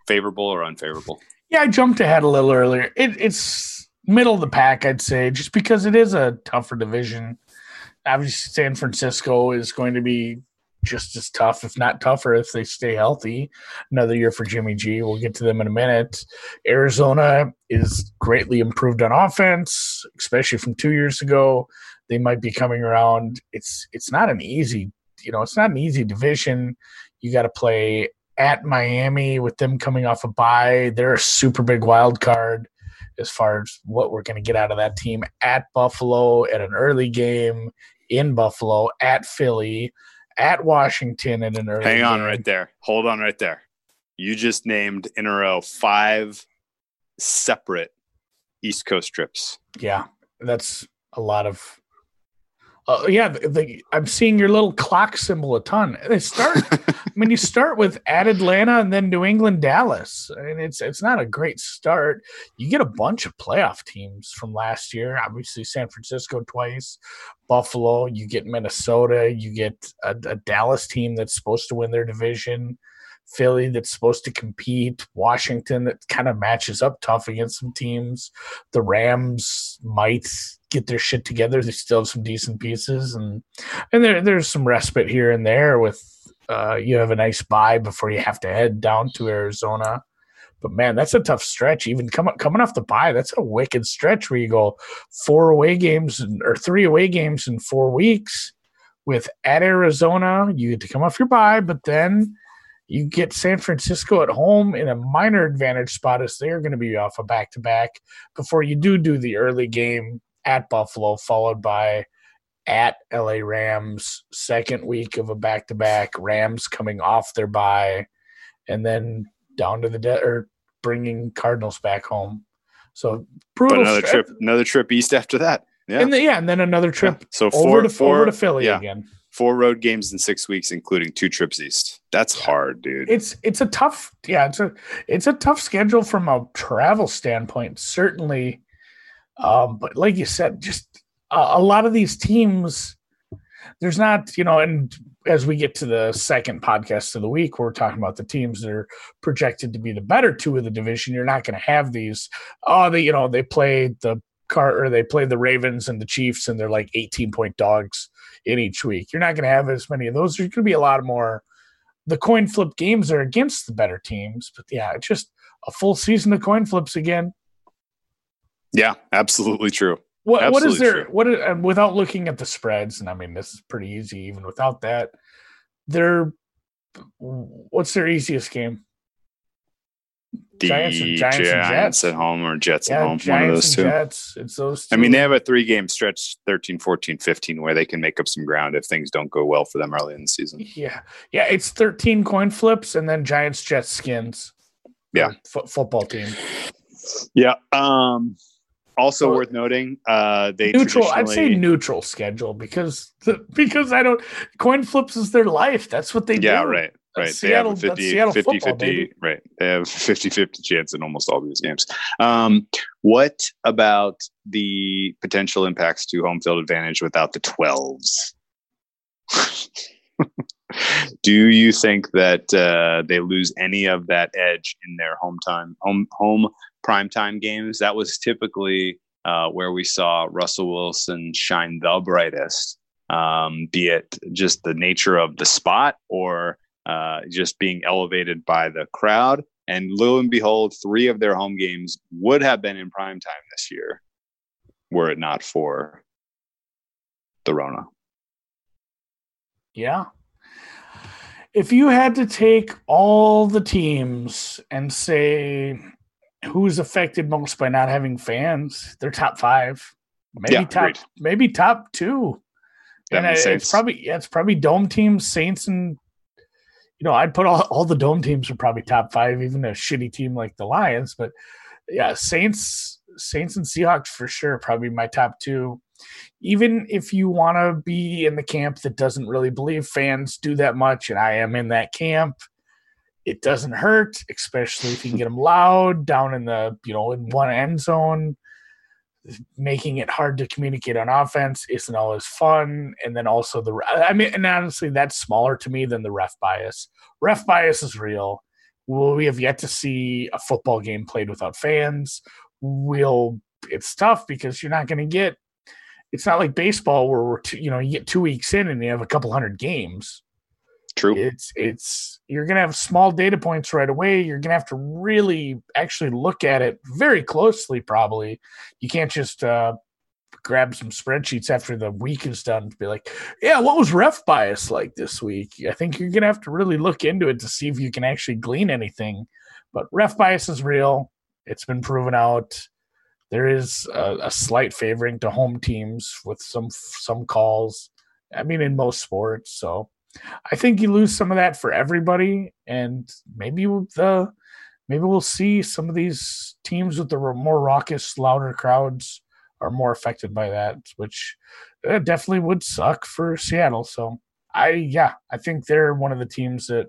favorable or unfavorable? Yeah, I jumped ahead a little earlier. It's middle of the pack, I'd say, just because it is a tougher division. Obviously, San Francisco is going to be just as tough, if not tougher, if they stay healthy. Another year for Jimmy G. We'll get to them in a minute. Arizona is greatly improved on offense, especially from 2 years ago. They might be coming around. It's not an easy, you know, it's not an easy division. You got to play at Miami with them coming off a bye. They're a super big wild card as far as what we're going to get out of that team. At Buffalo, at an early game in Buffalo, at Philly, at Washington in an early game. Hang on right there. Hold on right there. You just named in a row 5 separate East Coast trips. Yeah, that's a lot of I'm seeing your little clock symbol a ton. You start with at Atlanta and then New England, Dallas. I mean, it's not a great start. You get a bunch of playoff teams from last year. Obviously, San Francisco twice, Buffalo. You get Minnesota. You get a Dallas team that's supposed to win their division. Philly that's supposed to compete, Washington that kind of matches up tough against some teams. The Rams might get their shit together. They still have some decent pieces, and there's some respite here and there with you have a nice bye before you have to head down to Arizona. But man, that's a tough stretch. Even coming off the bye, that's a wicked stretch where you go 3 away games in 4 weeks. With at Arizona, you get to come off your bye, but then you get San Francisco at home in a minor advantage spot as they're going to be off a back-to-back before you do the early game at Buffalo, followed by at LA Rams, second week of a back-to-back, Rams coming off their bye, and then down to the bringing Cardinals back home. So brutal. But another trip east after that. Yeah, and then another trip. Yeah. So over to Philly again. 4 road games in 6 weeks, including 2 trips east. That's hard, dude. It's a tough schedule from a travel standpoint, certainly. But like you said, just a lot of these teams, there's not, you know, and as we get to the second podcast of the week, we're talking about the teams that are projected to be the better 2 of the division. You're not going to have these. Oh, they played the Ravens and the Chiefs, and they're like 18-point dogs in each week. You're not going to have as many of those. There's going to be a lot more. The coin flip games are against the better teams, but yeah, it's just a full season of coin flips again. Yeah, absolutely true. What is there? True. What, without looking at the spreads, and I mean this is pretty easy even without that. What's their easiest game? The Giants and Jets at home or Jets at home. Giants, one of those two. Jets, it's those two. I mean, they have a 3-game stretch, 13, 14, 15, where they can make up some ground if things don't go well for them early in the season. Yeah, it's 13 coin flips and then Giants, Jets, Skins. Yeah. Football team. Yeah. Also worth noting, they neutral. I'd say neutral schedule because I don't coin flips is their life. That's what they do. Yeah, right. Right. That's Seattle, they have a 50-50. Right. They have a 50-50 chance in almost all these games. What about the potential impacts to home field advantage without the 12s? Do you think that they lose any of that edge in their home primetime games? That was typically where we saw Russell Wilson shine the brightest, be it just the nature of the spot or just being elevated by the crowd. And lo and behold, 3 of their home games would have been in primetime this year were it not for the Rona. Yeah. If you had to take all the teams and say who's affected most by not having fans, they're top 5, maybe top 2. And it's probably dome teams, Saints, and I'd put all the dome teams are probably top 5, even a shitty team like the Lions. But yeah, Saints and Seahawks for sure, probably my top 2. Even if you want to be in the camp that doesn't really believe fans do that much, and I am in that camp, it doesn't hurt, especially if you can get them loud down in the, in one end zone. Making it hard to communicate on offense isn't always fun. And then also and honestly, that's smaller to me than the ref bias. Ref bias is real. We have yet to see a football game played without fans. It's tough because you're not going to get, it's not like baseball where you get 2 weeks in and you have a couple hundred games. True. It's you're going to have small data points right away. You're going to have to really actually look at it very closely probably. You can't just grab some spreadsheets after the week is done to be like, yeah, what was ref bias like this week? I think you're going to have to really look into it to see if you can actually glean anything. But ref bias is real. It's been proven out. There is a slight favoring to home teams with some calls. I mean, in most sports, so. I think you lose some of that for everybody, and maybe we'll see some of these teams with the more raucous, louder crowds are more affected by that, which definitely would suck for Seattle. So I think they're one of the teams that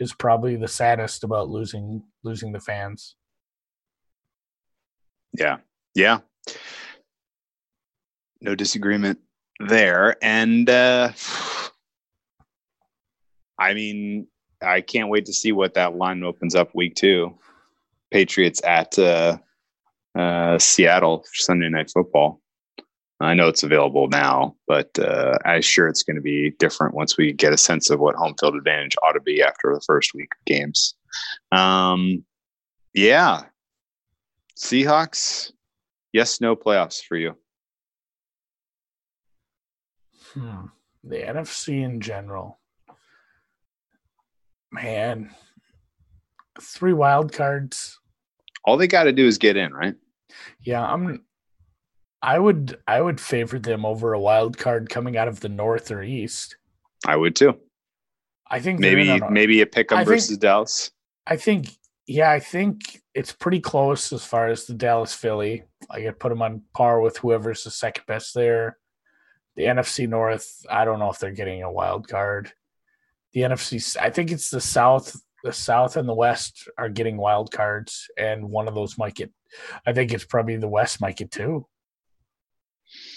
is probably the saddest about losing the fans. Yeah. No disagreement there, and. I mean, I can't wait to see what that line opens up week 2. Patriots at Seattle for Sunday Night Football. I know it's available now, but I'm sure it's going to be different once we get a sense of what home field advantage ought to be after the first week of games. Yeah. Seahawks, yes, no playoffs for you. The NFC in general. Man, 3 wild cards. All they got to do is get in, right? Yeah, I would favor them over a wild card coming out of the North or East. I would too. I think maybe a pick-em versus Dallas. I think it's pretty close as far as the Dallas Philly. I could put them on par with whoever's the second best there. The NFC North, I don't know if they're getting a wild card. The NFC, I think it's the South and the West are getting wild cards, and one of those might get. I think it's probably the West might get 2.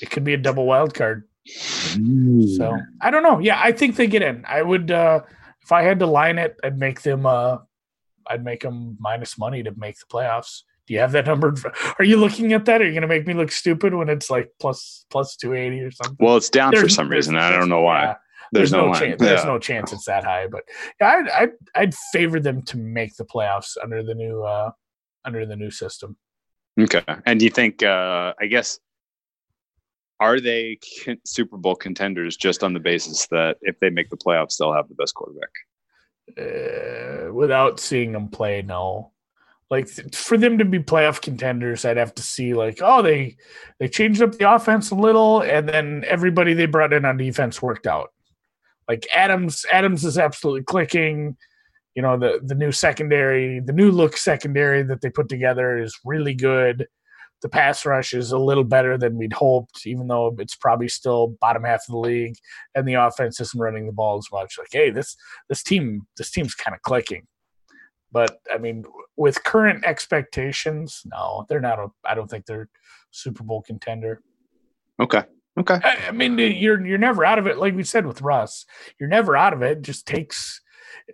It could be a double wild card. So I don't know. Yeah, I think they get in. I would, if I had to line it, I'd make them. I'd make them minus money to make the playoffs. Do you have that number? Are you looking at that? Are you going to make me look stupid when it's like plus 280 or something? Well, it's down for some reason. I don't know why. Yeah. There's no chance it's that high, but I'd favor them to make the playoffs under the new system. Okay, and do you think? I guess Are they Super Bowl contenders just on the basis that if they make the playoffs, they'll have the best quarterback? Without seeing them play, no. Like, for them to be playoff contenders, I'd have to see, like, oh, they changed up the offense a little, and then everybody they brought in on defense worked out. Like, Adams is absolutely clicking. You know, the new secondary, the new look secondary that they put together is really good. The pass rush is a little better than we'd hoped, even though it's probably still bottom half of the league, and the offense isn't running the ball as much. Like, hey, this team's kind of clicking. But I mean, with current expectations, no, they're not. I don't think they're Super Bowl contender. Okay. I mean, you're never out of it. Like we said with Russ, you're never out of it.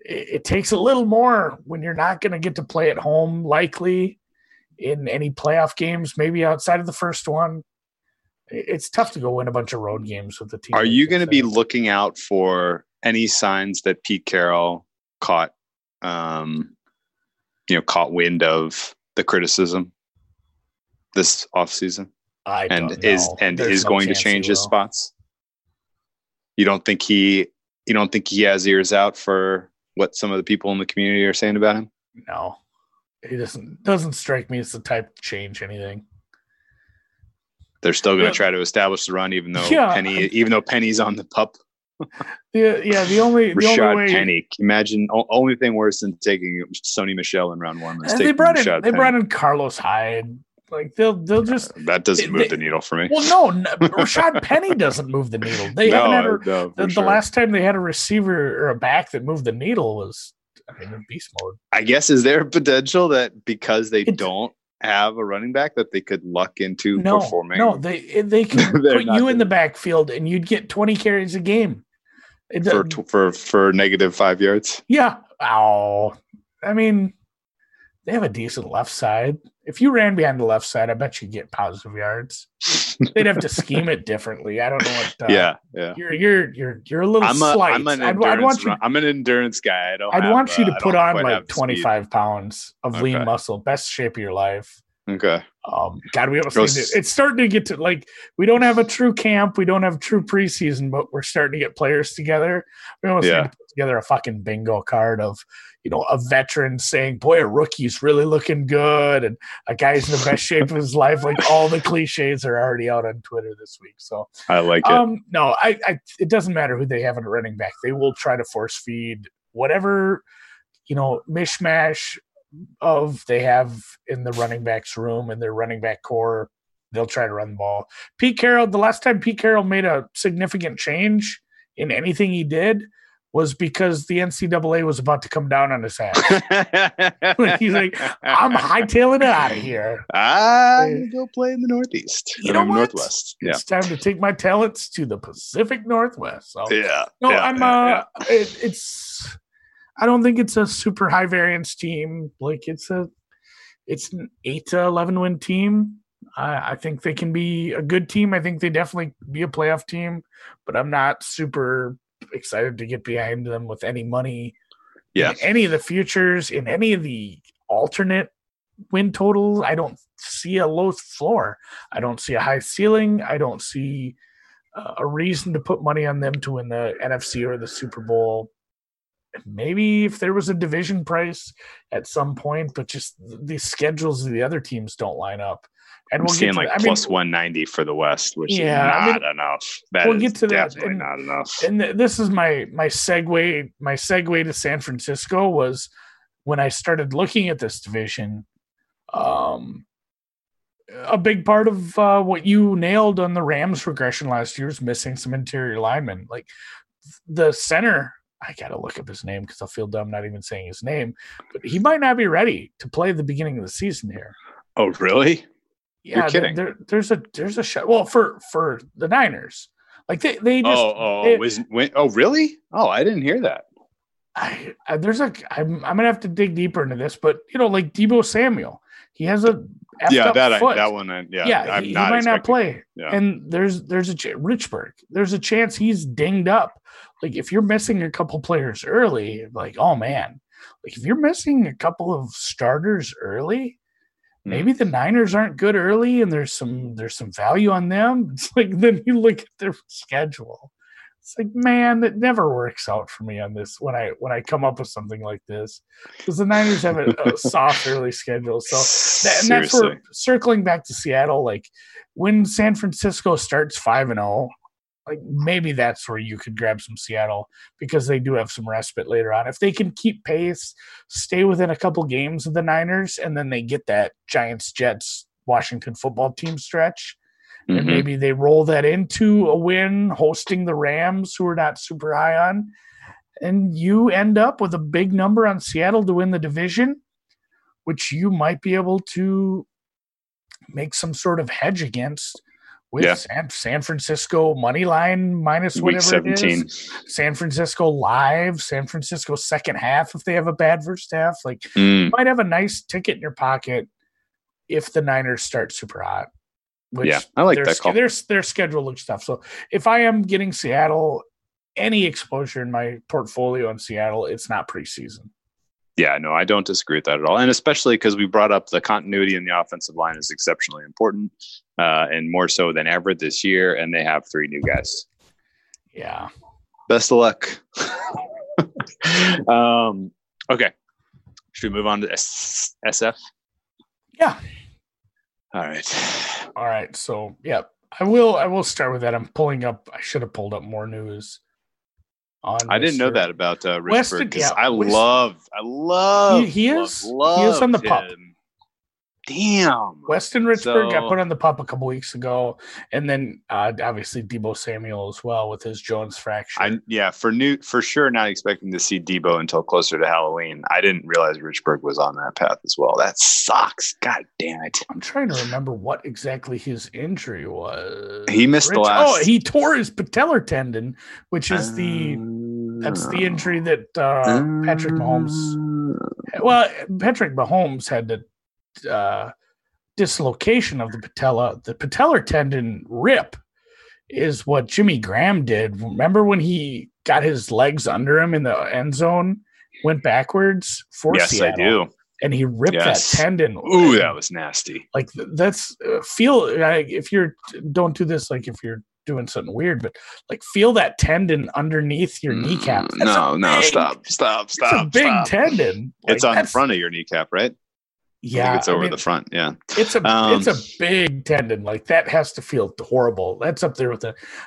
It takes a little more when you're not going to get to play at home, likely, in any playoff games, maybe outside of the first one. It's tough to go win a bunch of road games with the team. Are you going to be looking out for any signs that Pete Carroll caught wind of the criticism this offseason? I don't know. Is going to change his spots? You don't think he has ears out for what some of the people in the community are saying about him? No. He doesn't strike me as the type to change anything. They're still going to try to establish the run, even though Penny's on the pup. The only way Penny. Imagine only thing worse than taking Sony Michel in round one. They brought in Carlos Hyde. Like that doesn't move the needle for me. Well, no, Rashaad Penny doesn't move the needle. The last time they had a receiver or a back that moved the needle was, I mean, in beast mode. I guess, is there a potential that because they don't have a running back that they could luck into performing? No, they could put you in the backfield and you'd get 20 carries a game. For -5 yards? Yeah. Oh, I mean, they have a decent left side. If you ran behind the left side, I bet you'd get positive yards. They'd have to scheme it differently. I don't know what. Yeah. You're a little slight. I'm an endurance guy. I'd want you to put on like 25 pounds of lean muscle. Best shape of your life. Okay. God, we have it's starting to get to, like, we don't have a true camp, we don't have true preseason, but we're starting to get players together. We almost need to put together a fucking bingo card of, you know, a veteran saying, boy, a rookie's really looking good, and a guy's in the best shape of his life. Like, all the cliches are already out on Twitter this week. So I like it. No, it doesn't matter who they have in a running back. They will try to force feed whatever, you know, mishmash of they have in the running backs room and their running back core. They'll try to run the ball. Pete Carroll, the last time Pete Carroll made a significant change in anything he did was because the NCAA was about to come down on his ass. He's like, I'm hightailing it out of here. I go play in the Northeast. Northwest. Yeah. It's time to take my talents to the Pacific Northwest. So, yeah. No, yeah, I'm. Yeah. It's. I don't think it's a super high variance team. Like, it's an 8 to 11 win team. I think they can be a good team. I think they definitely be a playoff team. But I'm not super excited to get behind them with any money in any of the futures, in any of the alternate win totals. I don't see a low floor. I don't see a high ceiling. I don't see a reason to put money on them to win the NFC or the Super Bowl. Maybe if there was a division price at some point, but just the schedules of the other teams don't line up. And we'll get to like plus 190 for the West, which is not enough. We'll get to that. Definitely not enough. And this is my segue. My segue to San Francisco was when I started looking at this division. A big part of what you nailed on the Rams' regression last year is missing some interior linemen, like the center. I got to look up his name because I'll feel dumb not even saying his name, but he might not be ready to play the beginning of the season here. Oh, really? Yeah. You're kidding. There's a shot. Well, for the Niners, like they just, really? Oh, I didn't hear that. I'm going to have to dig deeper into this, but you know, like Deebo Samuel, he has a foot. He might not play. Yeah. And there's a chance he's dinged up. Like if you're missing a couple players early, like, oh man, like if you're missing a couple of starters early, maybe the Niners aren't good early and there's some value on them. It's like, then you look at their schedule. It's like, man, that never works out for me on this when I come up with something like this, because the Niners have a soft early schedule. So that's where, circling back to Seattle, like when San Francisco starts 5-0, like maybe that's where you could grab some Seattle, because they do have some respite later on. If they can keep pace, stay within a couple games of the Niners, and then they get that Giants, Jets, Washington football team stretch. And maybe they roll that into a win, hosting the Rams, who are not super high on. And you end up with a big number on Seattle to win the division, which you might be able to make some sort of hedge against with San Francisco money line minus whatever Week 17. It is. San Francisco live, San Francisco second half if they have a bad first half. Like, you might have a nice ticket in your pocket if the Niners start super hot. Which I like that call. Their schedule looks tough. So if I am getting Seattle, any exposure in my portfolio on Seattle, it's not preseason. Yeah, no, I don't disagree with that at all. And especially because we brought up the continuity in the offensive line is exceptionally important, and more so than ever this year. And they have 3 new guys. Yeah. Best of luck. Okay. Should we move on to SF? Yeah. All right. So, yeah, I will start with that. I'm pulling up. I should have pulled up more news. I didn't know that about Richburg, because I love. He is on the pup. Damn. Weston Richburg got put on the pup a couple weeks ago, and then obviously Deebo Samuel as well with his Jones fracture. For sure, not expecting to see Deebo until closer to Halloween. I didn't realize Richburg was on that path as well. That sucks. God damn it. I'm trying to remember what exactly his injury was. He missed the last. Oh, he tore his patellar tendon, which is that's the injury that Patrick Mahomes had to. Dislocation of the patella. The patellar tendon rip is what Jimmy Graham did. Remember when he got his legs under him in the end zone, went backwards for Seattle? Yes, I do. And he ripped that tendon. Ooh, that was nasty. Like if you're doing something weird, but like feel that tendon underneath your kneecap. That's stop. It's a big tendon. It's on the front of your kneecap, right? Yeah, I think it's the front. Yeah, it's a big tendon. Like that has to feel horrible. That's up there with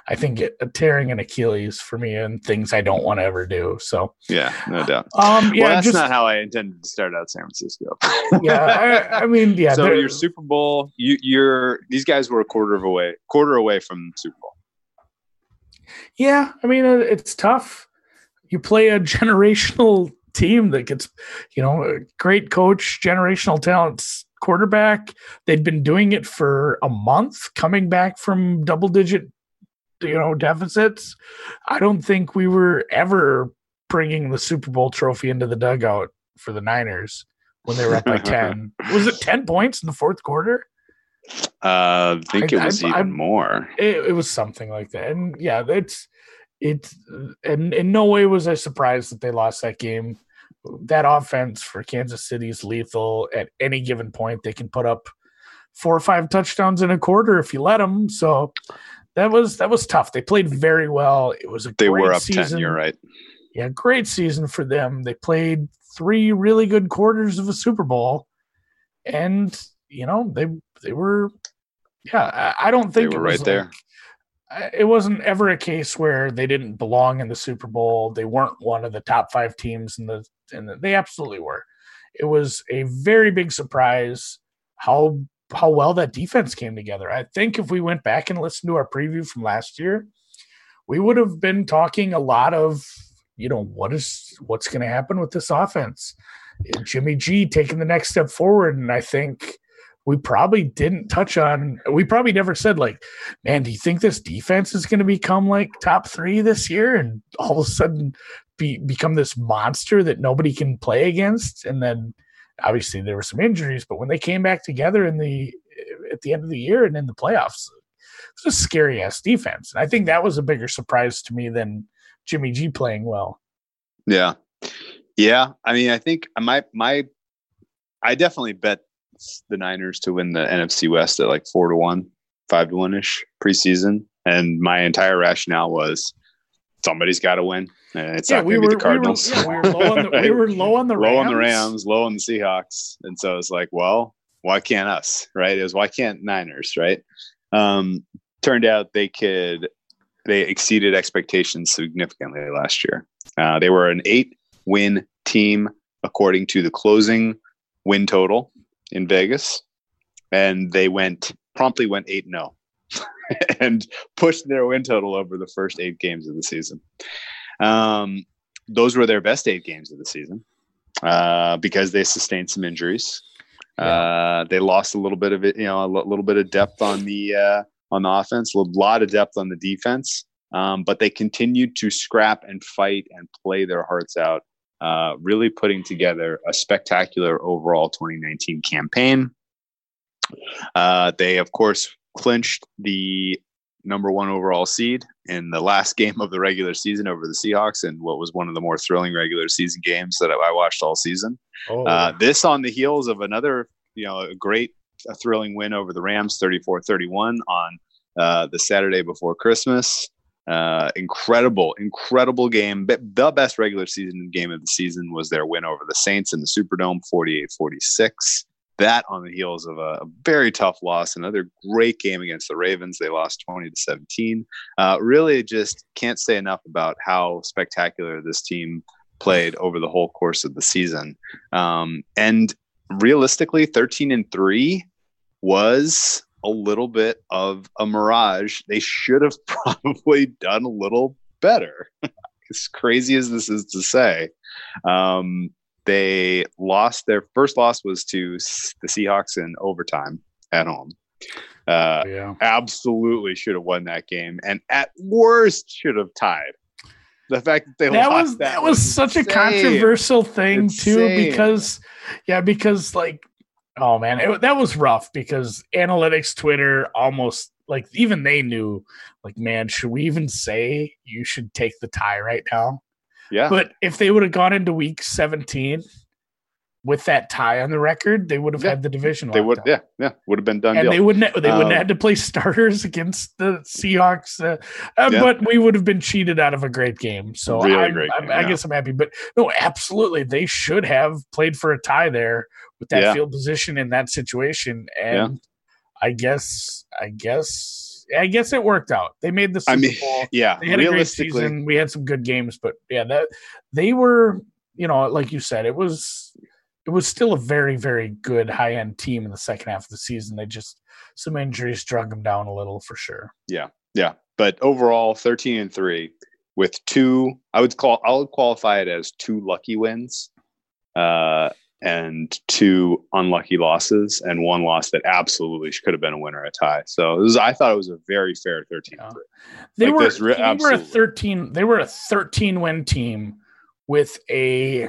I think tearing an Achilles for me, and things I don't want to ever do. So yeah, no doubt. That's not how I intended to start out San Francisco. I mean. So your Super Bowl, these guys were a quarter away from Super Bowl. Yeah, I mean it's tough. You play a generational team that gets, a great coach, generational talents, quarterback. They'd been doing it for a month, coming back from double-digit, deficits. I don't think we were ever bringing the Super Bowl trophy into the dugout for the Niners when they were up by 10. Was it 10 points in the fourth quarter? I think it was even more. It was something like that. And yeah, and in no way was I surprised that they lost that game. That offense for Kansas City is lethal at any given point. They can put up 4 or 5 touchdowns in a quarter if you let them. So that was tough. They played very well. It was great season. They were up 10, you're right. Yeah, great season for them. They played 3 really good quarters of a Super Bowl, and they were. Yeah, I don't think they were right there. It wasn't ever a case where they didn't belong in the Super Bowl. They weren't one of the top 5 teams, and they absolutely were. It was a very big surprise how well that defense came together. I think if we went back and listened to our preview from last year, we would have been talking a lot of, what's going to happen with this offense. Jimmy G taking the next step forward, and I think – we probably never said, like, man, do you think this defense is going to become like top 3 this year and all of a sudden become this monster that nobody can play against? And then obviously there were some injuries, but when they came back together at the end of the year and in the playoffs, it was a scary ass defense. And I think that was a bigger surprise to me than Jimmy G playing well. Yeah. I mean, I think I definitely bet the Niners to win the NFC West at like 4-1, 5-1-ish preseason. And my entire rationale was somebody's got to win. It's not going to be the Cardinals. We were low on the Rams. Low on the Rams, low on the Seahawks. And so I was like, well, why can't us, right? It was, why can't Niners, right? Turned out they exceeded expectations significantly last year. They were an 8-win team according to the closing win total in Vegas, and they promptly went 8-0 and pushed their win total over the first 8 games of the season. Those were their best 8 games of the season because they sustained some injuries. They lost a little bit of it, a little bit of depth on the offense, a lot of depth on the defense. But they continued to scrap and fight and play their hearts out, really putting together a spectacular overall 2019 campaign. They, of course, clinched the number 1 overall seed in the last game of the regular season over the Seahawks in what was one of the more thrilling regular season games that I watched all season. This on the heels of another, a thrilling win over the Rams, 34-31 on the Saturday before Christmas. Incredible game. The best regular season game of the season was their win over the Saints in the Superdome, 48-46. That on the heels of a very tough loss, another great game against the Ravens. They lost 20-17. Really just can't say enough about how spectacular this team played over the whole course of the season. And realistically, 13-3 was a little bit of a mirage. They should have probably done a little better, as crazy as this is to say. They lost. Their first loss was to the Seahawks in overtime at home. Absolutely should have won that game, and at worst should have tied. The fact that that was such a controversial thing too, because like, oh man, that was rough because analytics, Twitter, almost like even they knew, like, man, should we even say you should take the tie right now? Yeah. But if they would have gone into week 17 with that tie on the record, they would have had the division. They would, would have been done. And deal. They wouldn't. They wouldn't have had to play starters against the Seahawks. But we would have been cheated out of a great game. So really I guess I'm happy. But no, absolutely, they should have played for a tie there with that field position in that situation. And I guess it worked out. They made the Super Bowl. Yeah, they had a great season. We had some good games, but they were, like you said, it was still a very, very good high-end team in the second half of the season. They just, some injuries drug them down a little for sure. Yeah. But overall, 13-3 with two, I would qualify it as 2 lucky wins and 2 unlucky losses and 1 loss that absolutely could have been a win or a tie. So I thought it was a very fair 13-3. Yeah. They were a 13-win team with a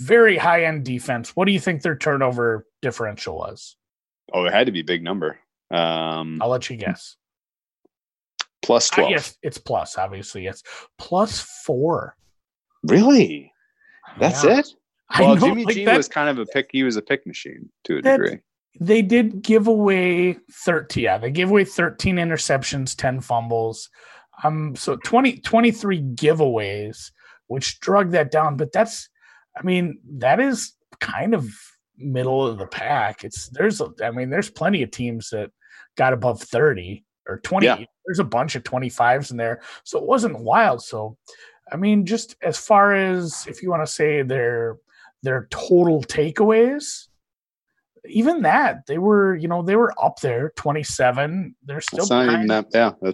very high-end defense. What do you think their turnover differential was? Oh, it had to be a big number. I'll let you guess. Plus 12. Yes, it's plus, obviously. Yes. Plus 4. Really? That's it? Well, Jimmy G was kind of a pick. He was a pick machine to a degree. They did give away 30. Yeah, they gave away 13 interceptions, 10 fumbles. So 23 giveaways, which drug that down. But that is kind of middle of the pack. There's plenty of teams that got above 30 or 20. Yeah. There's a bunch of 25s in there. So it wasn't wild. So, just as far as if you want to say their total takeaways, even that they were up there 27. They're still behind. Not even that. Yeah.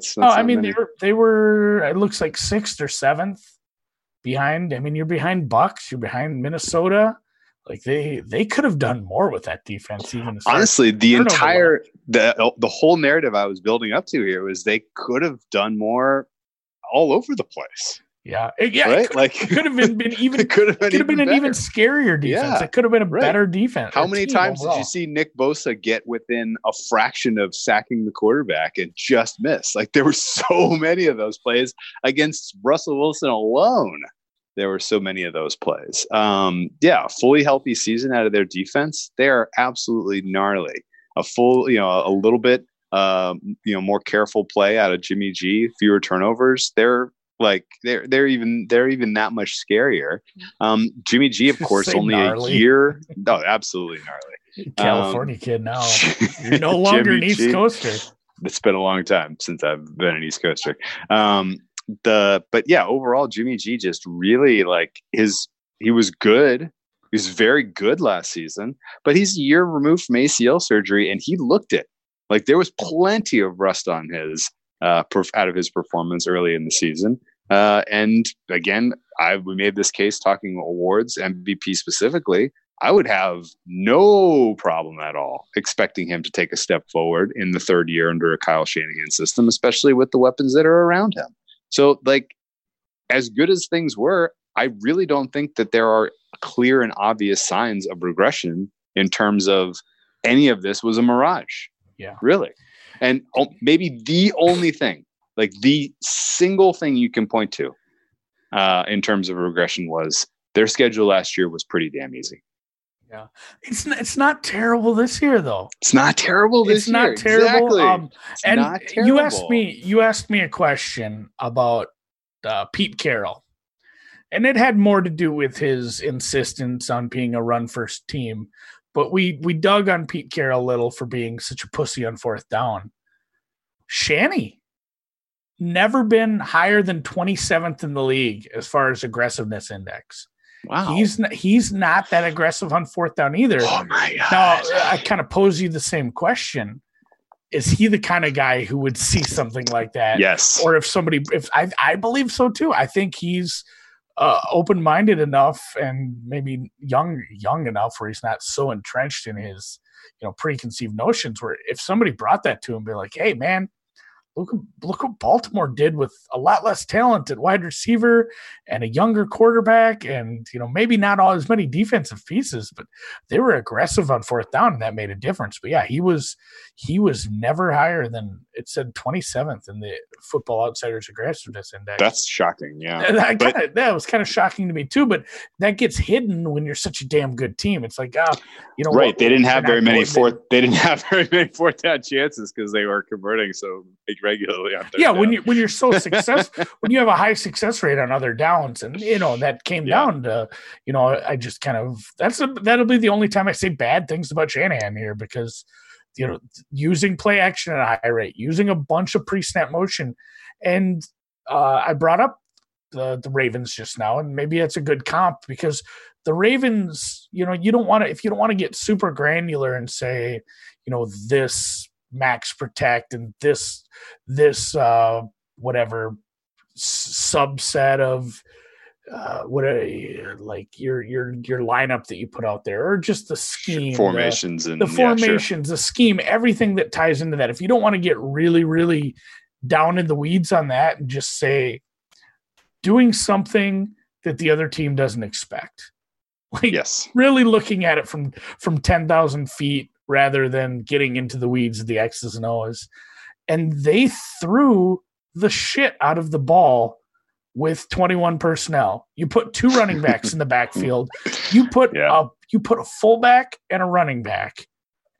They were, it looks like 6th or 7th. Behind, you're behind Bucks, you're behind Minnesota. Like they could have done more with that defense. Even honestly, the whole narrative I was building up to here was they could have done more all over the place. Yeah, right? It could have been an even scarier defense. Yeah, it could have been a better defense. How many times did you see Nick Bosa get within a fraction of sacking the quarterback and just miss? Like there were so many of those plays against Russell Wilson alone. There were so many of those plays. Yeah, fully healthy season out of their defense. They are absolutely gnarly. A full, you know, a little bit, more careful play out of Jimmy G, fewer turnovers. They're even that much scarier. Jimmy G, of course, only gnarly. A year. No, absolutely gnarly. California kid now. You're no longer an East Coaster. It's been a long time since I've been an East Coaster. Overall, Jimmy G just really he was good. He was very good last season, but he's a year removed from ACL surgery, and he looked it. Like, there was plenty of rust on his out of his performance early in the season. And again, we made this case talking awards, MVP specifically. I would have no problem at all expecting him to take a step forward in the third year under a Kyle Shanahan system, especially with the weapons that are around him. So, as good as things were, I really don't think that there are clear and obvious signs of regression in terms of any of this was a mirage. Yeah, really. And maybe the only thing, the single thing you can point to in terms of regression was their schedule last year was pretty damn easy. Yeah. It's not terrible this year, though. It's not terrible this year. It's not terrible. Exactly. And not terrible. You asked me a question about Pete Carroll, and it had more to do with his insistence on being a run-first team. But we dug on Pete Carroll a little for being such a pussy on fourth down. Shanny, never been higher than 27th in the league as far as aggressiveness index. Wow. He's not that aggressive on fourth down either. Oh my God. Now, I kind of pose you the same question. Is he the kind of guy who would see something like that? Yes. Or I believe so too. I think he's open-minded enough and maybe young enough where he's not so entrenched in his, preconceived notions, where if somebody brought that to him, be like, hey man, look what Baltimore did with a lot less talent at wide receiver and a younger quarterback and, maybe not all as many defensive pieces, but they were aggressive on fourth down and that made a difference. But yeah, he was never higher than, it said 27th in the Football Outsiders aggressiveness index. That's shocking. Yeah. That was kind of shocking to me too, but that gets hidden when you're such a damn good team. It's like, right. What, they didn't have very many fourth down chances because they were converting so regularly on third down. When you're so successful, when you have a high success rate on other downs, and that came down to I just kind of that'll be the only time I say bad things about Shanahan here, because using play action at a high rate, using a bunch of pre-snap motion, and I brought up the Ravens just now, and maybe that's a good comp because the Ravens, if you don't want to get super granular and say this max protect and this whatever subset of your lineup that you put out there, or just the scheme, formations, the scheme, everything that ties into that. If you don't want to get really, really down in the weeds on that, and just say doing something that the other team doesn't expect, yes, really looking at it from 10,000 feet. Rather than getting into the weeds of the X's and O's. And they threw the shit out of the ball with 21 personnel. You put two running backs in the backfield. You put a fullback and a running back,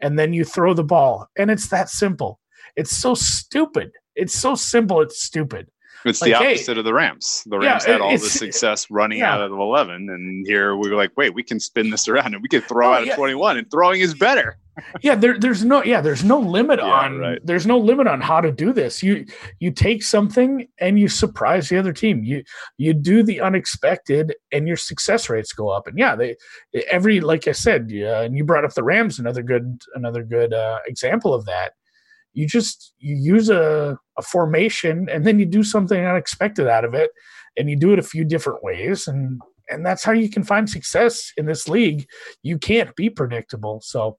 and then you throw the ball. And it's that simple. It's so stupid. It's so simple. It's stupid. It's the opposite of the Rams. The Rams had all the success running out of 11, and here we were like, wait, we can spin this around and we can throw out of 21, and throwing is better. There's no limit on how to do this. You take something and you surprise the other team. You do the unexpected and your success rates go up. And and you brought up the Rams, another good example of that. You use a formation and then you do something unexpected out of it, and you do it a few different ways. And that's how you can find success in this league. You can't be predictable. So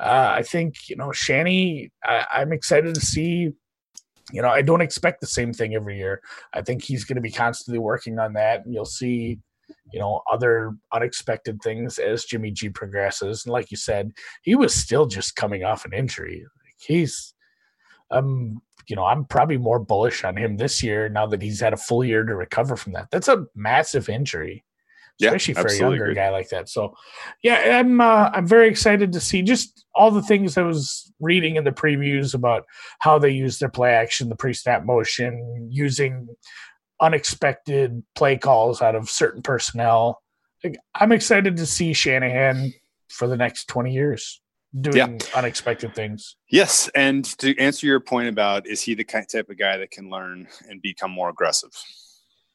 I think, Shanny, I'm excited to see, I don't expect the same thing every year. I think he's going to be constantly working on that, and you'll see, other unexpected things as Jimmy G progresses. And like you said, he was still just coming off an injury. He's you know, I'm probably more bullish on him this year now that he's had a full year to recover from that. That's a massive injury, especially for a younger guy like that. So, yeah, I'm very excited to see just all the things I was reading in the previews about how they use their play action, the pre-snap motion, using unexpected play calls out of certain personnel. I'm excited to see Shanahan for the next 20 years doing unexpected things. Yes, and to answer your point about is he the type of guy that can learn and become more aggressive?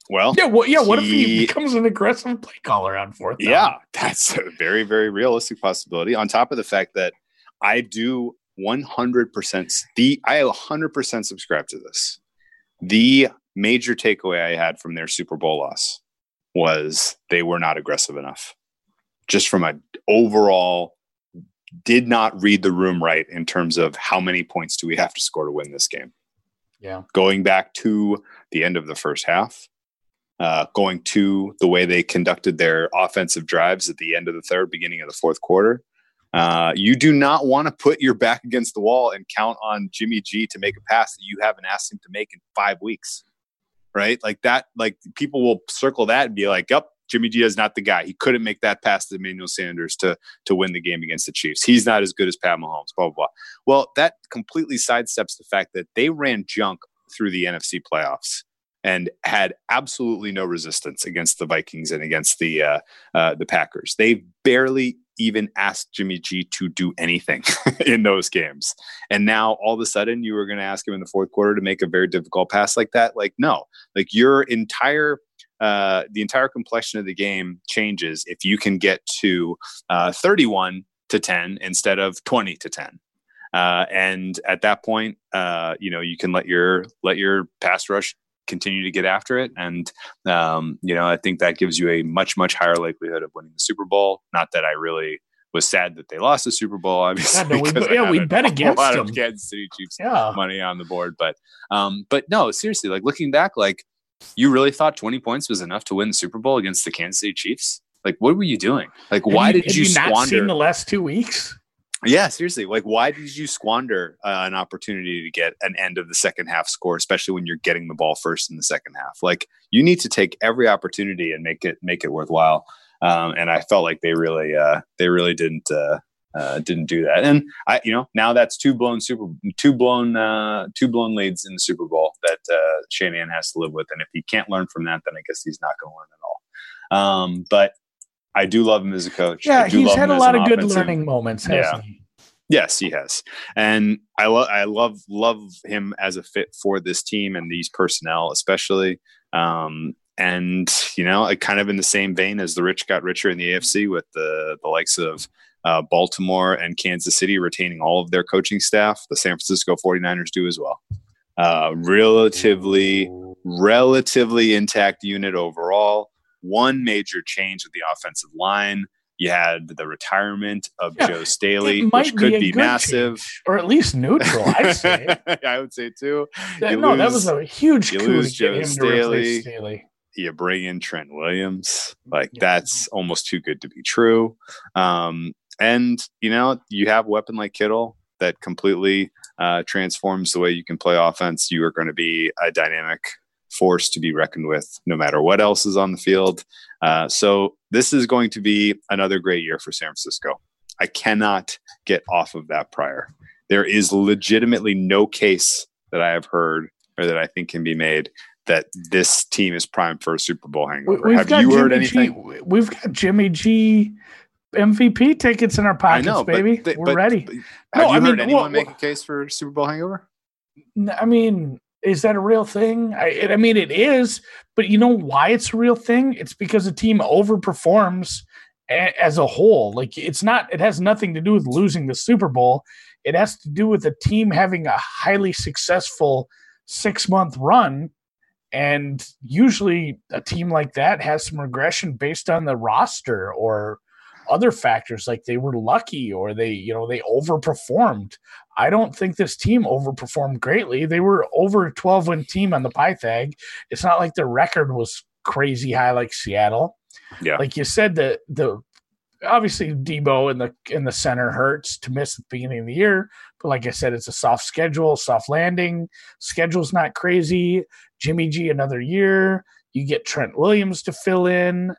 Well, what if he becomes an aggressive play caller on fourth down? Yeah, that's a very, very realistic possibility. On top of the fact that I do 100%, I 100% subscribe to this. The major takeaway I had from their Super Bowl loss was they were not aggressive enough. Just from an overall, did not read the room right in terms of how many points do we have to score to win this game. Yeah, going back to the end of the first half, going to the way they conducted their offensive drives at the end of the third, beginning of the fourth quarter. You do not want to put your back against the wall and count on Jimmy G to make a pass that you haven't asked him to make in 5 weeks, right? Like that, like people will circle that and be like, yep, Jimmy G is not the guy. He couldn't make that pass to Emmanuel Sanders to win the game against the Chiefs. He's not as good as Pat Mahomes, blah, blah, blah. Well, that completely sidesteps the fact that they ran junk through the NFC playoffs and had absolutely no resistance against the Vikings and against the Packers. They barely even asked Jimmy G to do anything in those games. And now all of a sudden you were going to ask him in the fourth quarter to make a very difficult pass like that. Like, no, like your entire, the entire complexion of the game changes if you can get to 31-10 instead of 20-10. And at that point, you know, you can let your pass rush continue to get after it. And, you know, I think that gives you a much, much higher likelihood of winning the Super Bowl. Not that I really was sad that they lost the Super Bowl. Obviously, we bet against a lot of Kansas City Chiefs money on the board. But no, seriously, like looking back, like you really thought 20 points was enough to win the Super Bowl against the Kansas City Chiefs? Like, what were you doing? Like, why did you squander? Not seen the last 2 weeks? Yeah, seriously. Like, why did you squander an opportunity to get an end of the second half score, especially when you're getting the ball first in the second half? Like, you need to take every opportunity and make it worthwhile. And I felt like they really didn't do that. And I, you know, now that's two blown leads in the Super Bowl that Shanahan has to live with. And if he can't learn from that, then I guess he's not going to learn at all. But I do love him as a coach. Yeah, he's had a lot of good learning moments, hasn't he? Yes, he has. And I love him as a fit for this team and these personnel especially. And, you know, kind of in the same vein as the rich got richer in the AFC with the likes of Baltimore and Kansas City retaining all of their coaching staff, the San Francisco 49ers do as well. Relatively intact unit overall. One major change with the offensive line. You had the retirement of Joe Staley, which could be massive. Change, or at least neutral, I'd say. I would say, too. That was a huge coup to get him to replace Staley. You bring in Trent Williams. Like, that's almost too good to be true. And, you know, you have a weapon like Kittle that completely transforms the way you can play offense. You are going to be a dynamic force to be reckoned with no matter what else is on the field. So this is going to be another great year for San Francisco. I cannot get off of that prior. There is legitimately no case that I have heard or that I think can be made that this team is primed for a Super Bowl hangover. Have you heard anything? We've got Jimmy G MVP tickets in our pockets, baby. We're ready. Have you heard anyone make a case for a Super Bowl hangover? I mean, is that a real thing? I mean, it is, but you know why it's a real thing? It's because a team overperforms as a whole. Like it has nothing to do with losing the Super Bowl. It has to do with a team having a highly successful 6-month run. And usually a team like that has some regression based on the roster or other factors, like they were lucky or they overperformed. I don't think this team overperformed greatly. They were over a 12-win team on the Pythag. It's not like their record was crazy high like Seattle. Yeah. Like you said, the obviously Debo in the center hurts to miss at the beginning of the year. But like I said, it's a soft schedule, soft landing. Schedule's not crazy. Jimmy G another year. You get Trent Williams to fill in.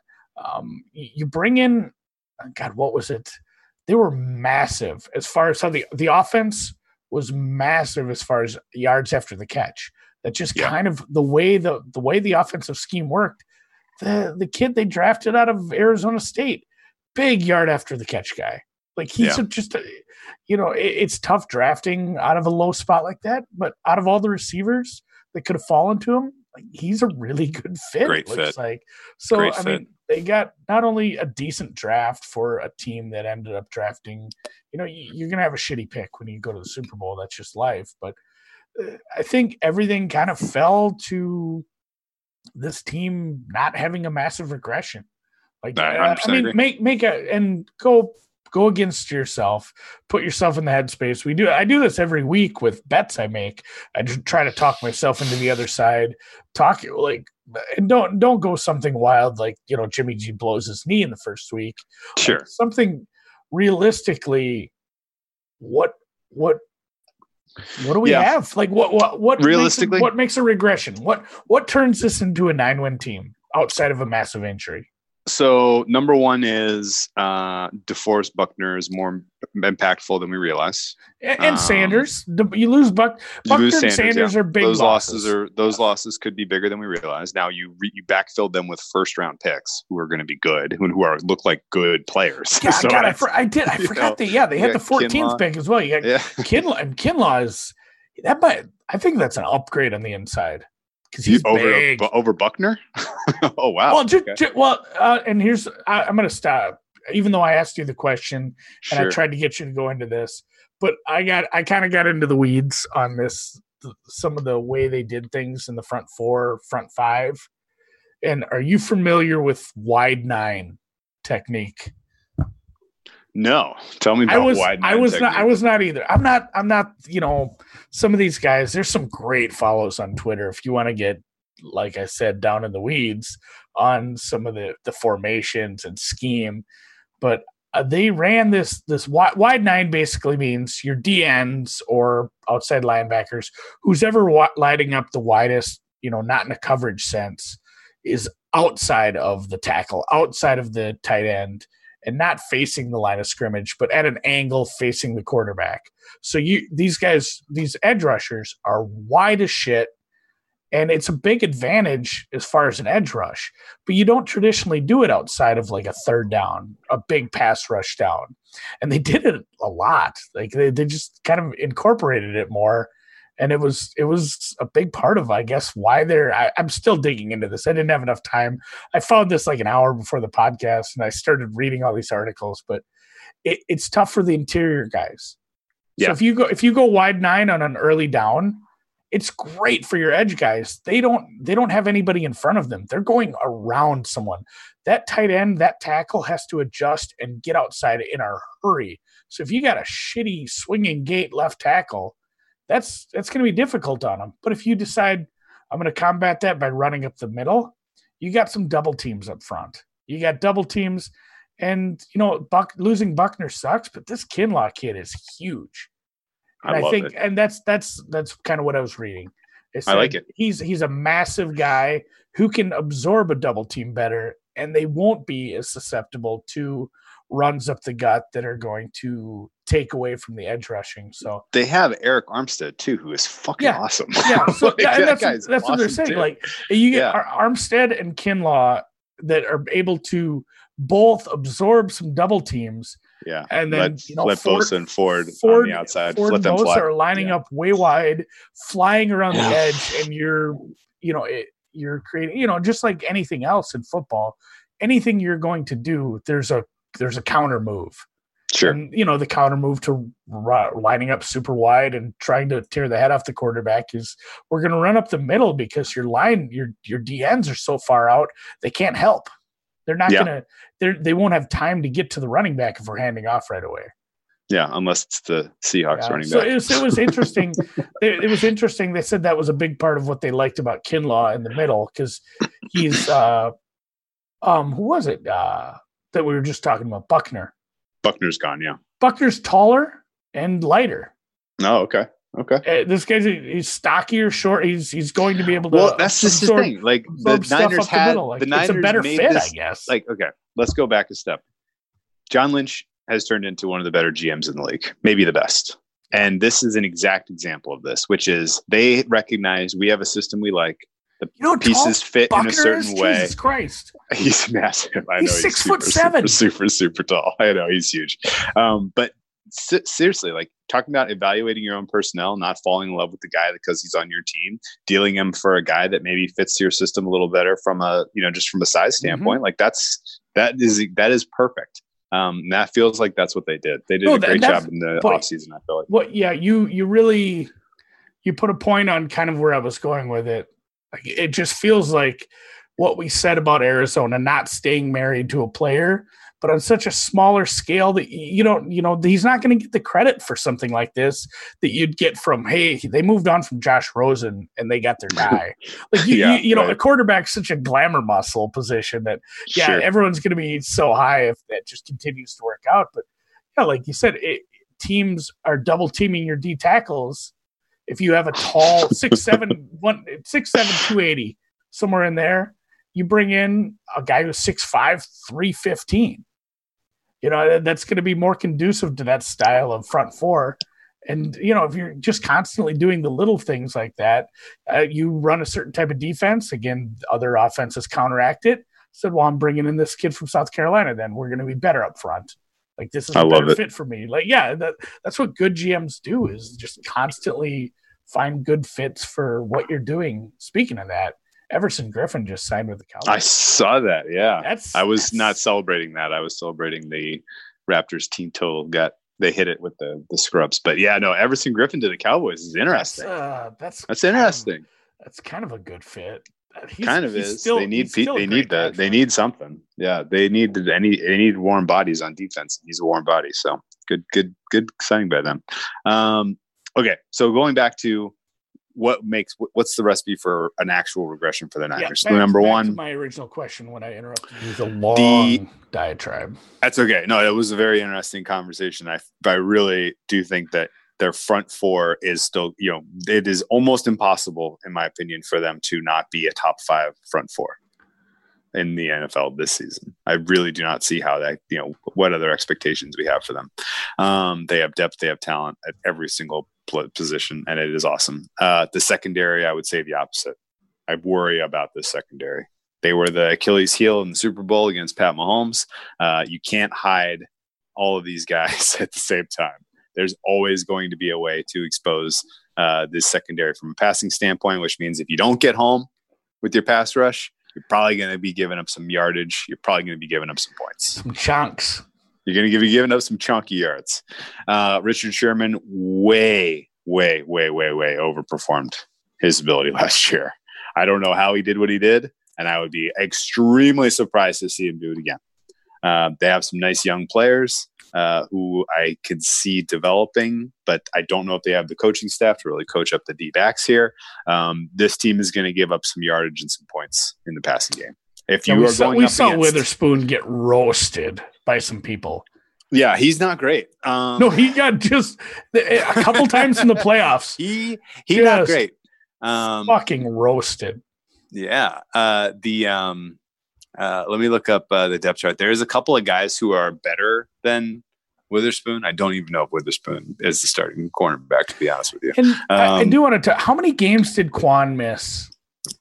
You bring in, God, what was it? They were massive as far as how the offense was massive as far as yards after the catch. That just kind of the way the offensive scheme worked. The kid they drafted out of Arizona State, big yard after the catch guy. Like he's just, it's tough drafting out of a low spot like that. But out of all the receivers that could have fallen to him, like he's a really good fit. Great fit. Like. So great fit. Mean, they got not only a decent draft for a team that ended up drafting. You're gonna have a shitty pick when you go to the Super Bowl. That's just life. But I think everything kind of fell to this team not having a massive regression. Like I mean, make a and go against yourself. Put yourself in the headspace. We do. I do this every week with bets I make. I try to talk myself into the other side. Talk like and don't go something wild like Jimmy G blows his knee in the first week. Sure, like something realistically. What do we have? Like what realistically? What makes a regression? What turns this into a 9-win team outside of a massive injury? So number one is DeForest Buckner is more impactful than we realize, and Sanders. You lose Buckner. You lose Sanders, and Sanders are big. Those losses are losses could be bigger than we realize. Now you backfilled them with first round picks who are going to be good, who look like good players. Yeah, so God, I forgot that. Yeah, they had the 14th Kinlaw. Pick as well. You got Kinlaw, and Kinlaw is that. But I think that's an upgrade on the inside. Because he's big. Over Buckner? Oh, wow. Well, and here's – I'm going to stop, even though I asked you the question and I tried to get you to go into this. But I kind of got into the weeds on this, some of the way they did things in the front four, front five. And are you familiar with wide nine technique? No, tell me about wide nine. I was not either. I'm not. Some of these guys. There's some great follows on Twitter if you want to get, like I said, down in the weeds on some of the formations and scheme. But they ran this wide nine. Basically means your DNs or outside linebackers, who's ever lighting up the widest. Not in a coverage sense, is outside of the tackle, outside of the tight end. And not facing the line of scrimmage, but at an angle facing the quarterback. So these edge rushers are wide as shit, and it's a big advantage as far as an edge rush. But you don't traditionally do it outside of like a third down, a big pass rush down. And they did it a lot. Like they just kind of incorporated it more. And it was a big part of, I guess, why I'm still digging into this. I didn't have enough time. I found this like an hour before the podcast, and I started reading all these articles. But it's tough for the interior guys. Yeah. So if you go wide nine on an early down, it's great for your edge guys. They don't have anybody in front of them. They're going around someone. That tight end, that tackle has to adjust and get outside in a hurry. So if you got a shitty swinging gate left tackle, that's going to be difficult on them. But if you decide I'm going to combat that by running up the middle, you got some double teams up front. You got double teams, and losing Buckner sucks, but this Kinlaw kid is huge. And I think, and that's kind of what I was reading. I like it. He's a massive guy who can absorb a double team better, and they won't be as susceptible to runs up the gut that are going to take away from the edge rushing. So they have Eric Armstead too, who is fucking awesome. Yeah, so like, and that's awesome what they're saying. Too. Like you get Armstead and Kinlaw that are able to both absorb some double teams. Yeah, and then Bosa and Ford on the outside. Ford and Bosa are lining up way wide, flying around the edge, and you're creating just like anything else in football. Anything you're going to do, there's a counter move. Sure. And, the counter move to lining up super wide and trying to tear the head off the quarterback is we're going to run up the middle because your line, your DNs are so far out, they can't help. They're not going to – they won't have time to get to the running back if we're handing off right away. Yeah, unless it's the Seahawks running back. So it was interesting. It was interesting. They said that was a big part of what they liked about Kinlaw in the middle because he's – who was it? that we were just talking about, Buckner. Buckner's gone, yeah. Buckner's taller and lighter. Oh, okay. Okay. This guy's he's stockier, short. He's going to be able to. Well, that's just the thing. Like the Niners had the Niners a better fit, I guess. Like, okay, let's go back a step. John Lynch has turned into one of the better GMs in the league, maybe the best. And this is an exact example of this, which is they recognize we have a system we like. The pieces fit Buckner in a certain way. Jesus Christ. He's massive. I know he's 6'7". Super tall. I know he's huge. But seriously, like talking about evaluating your own personnel, not falling in love with the guy because he's on your team, dealing him for a guy that maybe fits your system a little better from a, you know, just from a size standpoint. Mm-hmm. Like that is perfect. That feels like that's what they did. They did a great job in the offseason, I feel like. Well, yeah, you really put a point on kind of where I was going with it. Like, it just feels like what we said about Arizona not staying married to a player, but on such a smaller scale that he's not going to get the credit for something like this that you'd get from, hey, they moved on from Josh Rosen and they got their guy. Like the quarterback's such a glamour muscle position that everyone's going to be so high if that just continues to work out. But yeah, like you said, teams are double teaming your D tackles. If you have a tall 6'7", 280, somewhere in there, you bring in a guy who's 6'5", 315. You know, that's going to be more conducive to that style of front four. And, you know, if you're just constantly doing the little things like that, you run a certain type of defense. Again, other offenses counteract it. Said, well, I'm bringing in this kid from South Carolina then. We're going to be better up front. Like, this is a better fit for me. Like, yeah, that's what good GMs do, is just constantly find good fits for what you're doing. Speaking of that, Everson Griffin just signed with the Cowboys. I saw that, yeah. I was not celebrating that. I was celebrating the Raptors team total. They hit it with the scrubs. But, yeah, no, Everson Griffin to the Cowboys is interesting. That's interesting. That's kind of a good fit. He kind of is. They need that. They need something. Yeah, they need warm bodies on defense. He's a warm body. So good signing by them. Okay, so going back to what's the recipe for an actual regression for the Niners? Yeah, Number one, my original question when I interrupted you was a long diatribe. That's okay. No, it was a very interesting conversation. I really do think that their front four is still, you know, it is almost impossible, in my opinion, for them to not be a top five front four in the NFL this season. I really do not see how that, you know, what other expectations we have for them. They have depth, they have talent at every single position, and it is awesome. The secondary, I would say the opposite. I worry about the secondary. They were the Achilles heel in the Super Bowl against Pat Mahomes. You can't hide all of these guys at the same time. There's always going to be a way to expose this secondary from a passing standpoint, which means if you don't get home with your pass rush, you're probably going to be giving up some yardage. You're probably going to be giving up some points. Some chunks. You're going to be giving up some chunky yards. Richard Sherman way overperformed his ability last year. I don't know how he did what he did, and I would be extremely surprised to see him do it again. They have some nice young players who I could see developing, but I don't know if they have the coaching staff to really coach up the D-backs here. This team is going to give up some yardage and some points in the passing game. We saw Witherspoon get roasted by some people. Yeah, he's not great. No, he got just a couple times in the playoffs. He's not great. Fucking roasted. Yeah. Let me look up the depth chart. There is a couple of guys who are better than Witherspoon. I don't even know if Witherspoon is the starting cornerback, to be honest with you. And I do want to tell, how many games did Quan miss?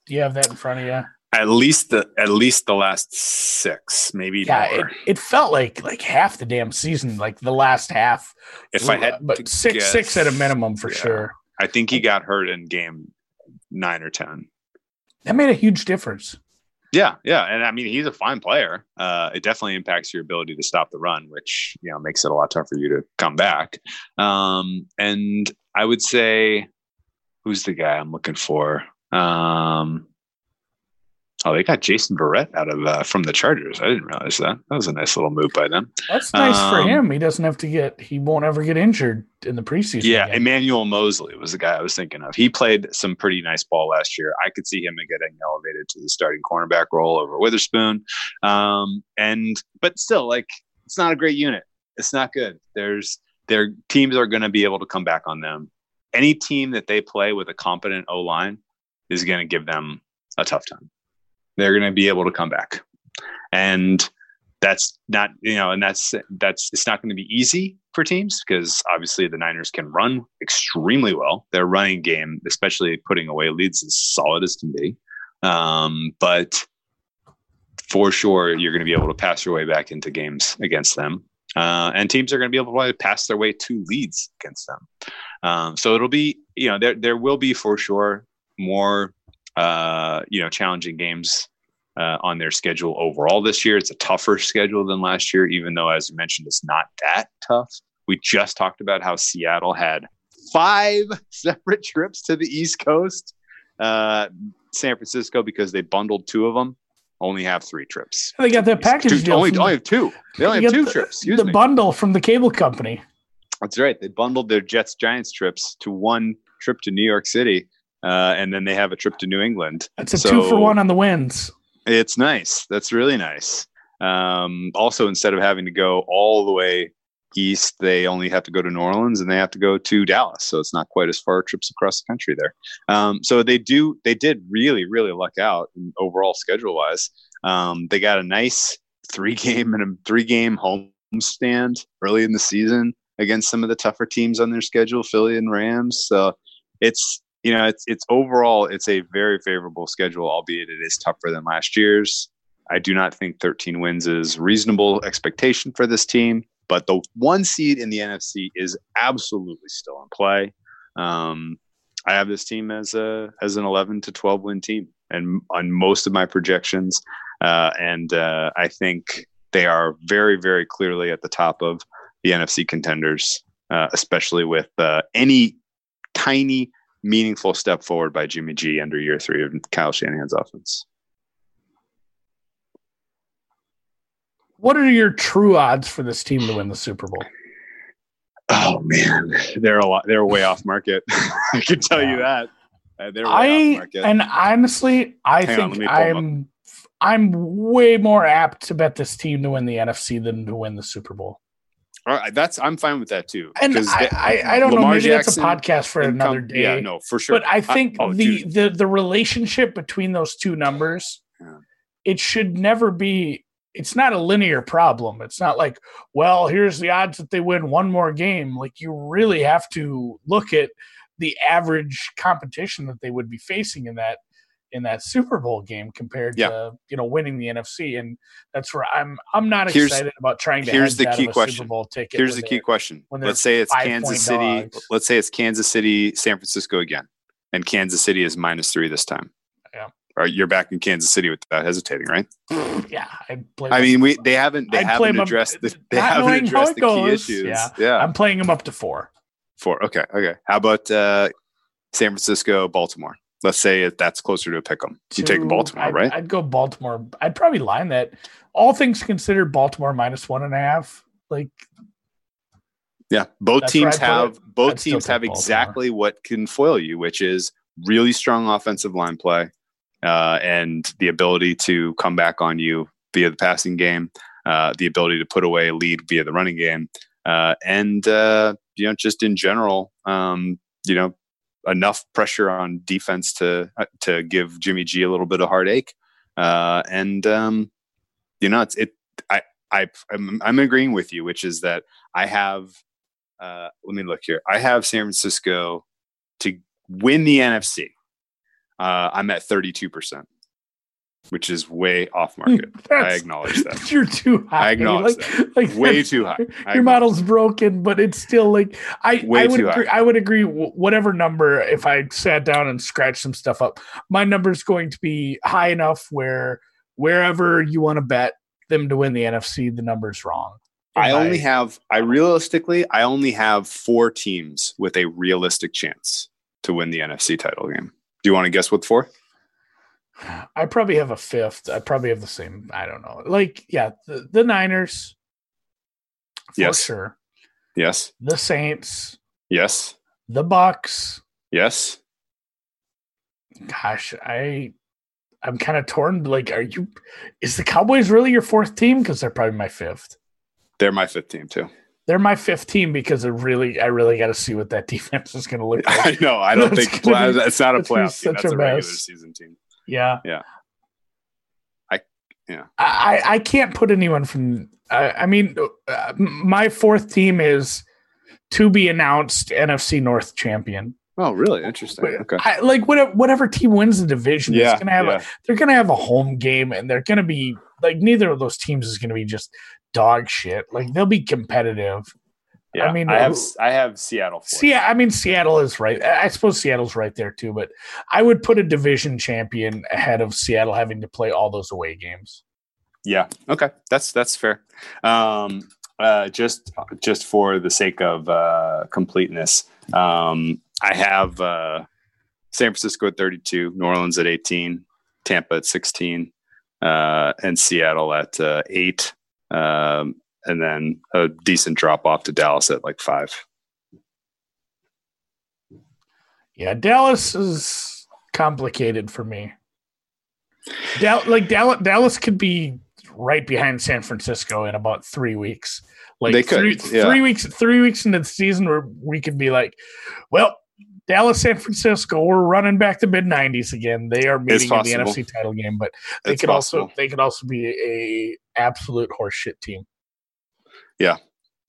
Do you have that in front of you? At least the last six, maybe. Yeah, more. It felt like half the damn season, like the last half. Six at a minimum for sure. I think he got hurt in game 9 or 10. That made a huge difference. Yeah, and I mean he's a fine player. It definitely impacts your ability to stop the run, which you know makes it a lot tougher for you to come back. And I would say, who's the guy I'm looking for? Oh, they got Jason Verrett out of from the Chargers. I didn't realize that. That was a nice little move by them. That's nice for him. He doesn't have to he won't ever get injured in the preseason. Yeah, again. Emmanuel Mosley was the guy I was thinking of. He played some pretty nice ball last year. I could see him getting elevated to the starting cornerback role over Witherspoon. But still, it's not a great unit. It's not good. Their teams are going to be able to come back on them. Any team that they play with a competent O-line is going to give them a tough time. They're going to be able to come back. And that's not, it's not going to be easy for teams because obviously the Niners can run extremely well. Their running game, especially putting away leads, is solid as can be. But for sure, you're going to be able to pass your way back into games against them. And teams are going to be able to pass their way to leads against them. So it'll be, there will be for sure more, challenging games on their schedule overall this year. It's a tougher schedule than last year, even though, as you mentioned, it's not that tough. We just talked about how Seattle had 5 separate trips to the East Coast. San Francisco, because they bundled 2 of them, only have 3 trips. They got that package deal. Only have 2. They only have 2 trips. The bundle from the cable company. That's right. They bundled their Jets-Giants trips to one trip to New York City. And then they have a trip to New England. That's a 2-for-1 on the wins. It's nice. That's really nice. Also, instead of having to go all the way east, they only have to go to New Orleans and they have to go to Dallas. So it's not quite as far trips across the country there. So they did really, really luck out in overall schedule wise. They got a nice 3-game homestand early in the season against some of the tougher teams on their schedule, Philly and Rams. So it's overall, it's a very favorable schedule, albeit it is tougher than last year's. I do not think 13 wins is reasonable expectation for this team, but the 1 seed in the NFC is absolutely still in play. I have this team as an 11 to 12 win team and on most of my projections. And I think they are very, very clearly at the top of the NFC contenders, especially with any tiny meaningful step forward by Jimmy G under year 3 of Kyle Shanahan's offense. What are your true odds for this team to win the Super Bowl? Oh man, they're way off market. I can tell you that. They're way off market. And honestly, I'm way more apt to bet this team to win the NFC than to win the Super Bowl. All right, I'm fine with that too. And I don't know. Maybe that's a podcast for another day. Yeah, no, for sure. But I think the relationship between those 2 numbers, it should never be. It's not a linear problem. It's not like, well, here's the odds that they win 1 more game. Like you really have to look at the average competition that they would be facing in that Super Bowl game compared to winning the NFC, and that's where I'm not excited about trying to hedge out of a Super Bowl ticket. Here's the key question. Let's say it's Kansas City. Let's say it's Kansas City, San Francisco again, and Kansas City is -3 this time. Yeah, or you're back in Kansas City without hesitating, right? Yeah, they haven't addressed the key issues. Yeah, I'm playing them up to 4. 4, okay. How about San Francisco, Baltimore? Let's say that's closer to a pick 'em. You take Baltimore, right? I'd go Baltimore. I'd probably line that. All things considered, Baltimore -1.5. Yeah, both teams have exactly what can foil you, which is really strong offensive line play and the ability to come back on you via the passing game, the ability to put away a lead via the running game, just in general, enough pressure on defense to give Jimmy G a little bit of heartache, I'm agreeing with you, which is that I have. Let me look here. I have San Francisco to win the NFC. I'm at 32%, which is way off market. I acknowledge that. You're too high. I acknowledge that. Way too high. Your model's broken, but it's still I would agree whatever number, if I sat down and scratched some stuff up, my number's going to be high enough where wherever you want to bet them to win the NFC, the number's wrong. I realistically only have 4 teams with a realistic chance to win the NFC title game. Do you want to guess what 4? I probably have a fifth. I probably have the same. I don't know. Like, yeah, the Niners. For yes. Sure. Yes. The Saints. Yes. The Bucks. Yes. Gosh, I'm kind of torn. Like, is the Cowboys really your fourth team? Because they're probably my fifth. They're my fifth team too. They're my fifth team because I really got to see what that defense is going to look like. I know. I don't think it's not a playoff team. That's a regular season team. Yeah. Yeah. I can't put anyone from. I mean, my fourth team is to be announced NFC North champion. Oh, really? Interesting. Okay. Whatever team wins the division is going to have they're going to have a home game, and they're going to be like neither of those teams is going to be just dog shit. Like they'll be competitive. Yeah, I mean, I have Seattle. Seattle is right. I suppose Seattle's right there too, but I would put a division champion ahead of Seattle having to play all those away games. Yeah. Okay. That's fair. Just for the sake of completeness, I have San Francisco at 32, New Orleans at 18, Tampa at 16, and Seattle at 8, and then a decent drop off to Dallas at like 5. Yeah, Dallas is complicated for me. Dallas could be right behind San Francisco in about 3 weeks. Like they could, 3 weeks into the season where we could be like, well, Dallas, San Francisco, we're running back to mid-90s again. They are meeting in the NFC title game, but they could also be a absolute horseshit team. Yeah,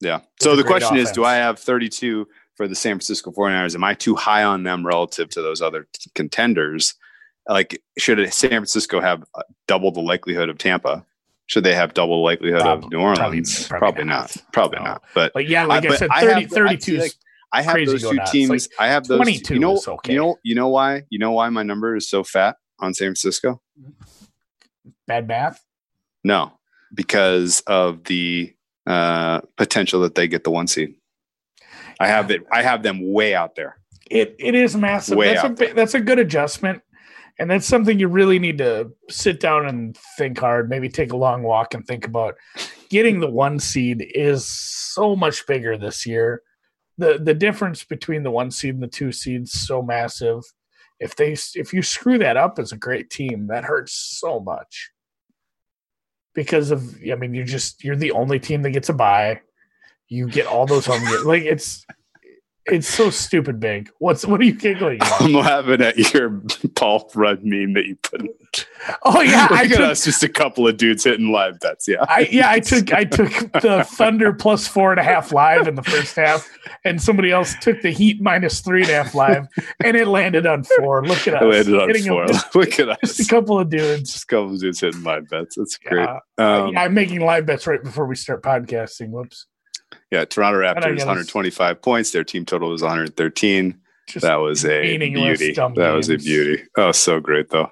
yeah. So the question is, do I have 32 for the San Francisco 49ers? Am I too high on them relative to those other contenders? Like, should San Francisco have double the likelihood of Tampa? Should they have double the likelihood of New Orleans? Probably not. But yeah, I said, 32 is... I have those two teams. Like I have those. 22 is okay. You know why? You know why my number is so fat on San Francisco? Bad math? No, because of the potential that they get the 1 seed. I have it. I have them way out there. It is massive. That's a good adjustment, and that's something you really need to sit down and think hard. Maybe take a long walk and think about getting the 1 seed is so much bigger this year. The difference between the 1 seed and the 2 seed is so massive. If you screw that up as a great team, that hurts so much. Because of you're the only team that gets a bye. You get all those home games. Like it's so stupid big. What are you giggling about? I'm laughing at your Paul Rudd meme that you put in. Oh yeah, that's just a couple of dudes hitting live bets. Yeah, I took the Thunder plus 4.5 live in the first half, and somebody else took the Heat minus 3.5 live, and it landed on 4. Look at us. It landed on 4. Look at us. Just a couple of dudes. Just a couple of dudes hitting live bets. That's great. I'm making live bets right before we start podcasting. Whoops. Yeah, Toronto Raptors 125 points. Their team total was 113. Just that was a beauty. Oh, so great though.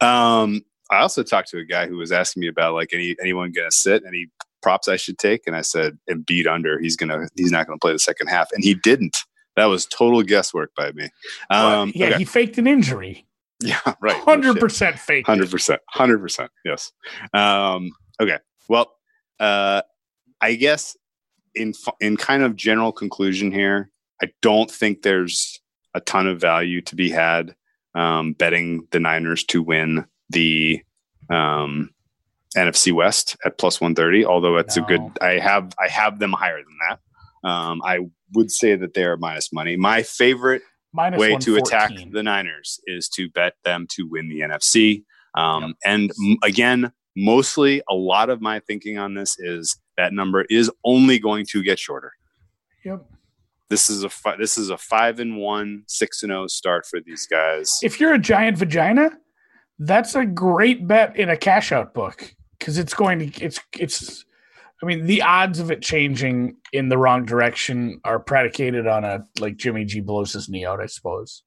I also talked to a guy who was asking me about like anyone gonna sit, any props I should take, and I said Embiid under. He's not gonna play the second half, and he didn't. That was total guesswork by me. He faked an injury. Yeah, right. 100% fake. 100%. Yes. Okay. Well, I guess in kind of general conclusion here, I don't think there's a ton of value to be had betting the Niners to win the NFC West at plus 130. Although that's a good, I have them higher than that. I would say that they are minus money. My favorite way to attack the Niners is to bet them to win the NFC. And again, mostly a lot of my thinking on this is that number is only going to get shorter. Yep. This is a 5-1, 6-0 start for these guys. If you're a giant vagina, that's a great bet in a cash out book because the odds of it changing in the wrong direction are predicated on Jimmy G blows his knee out, I suppose.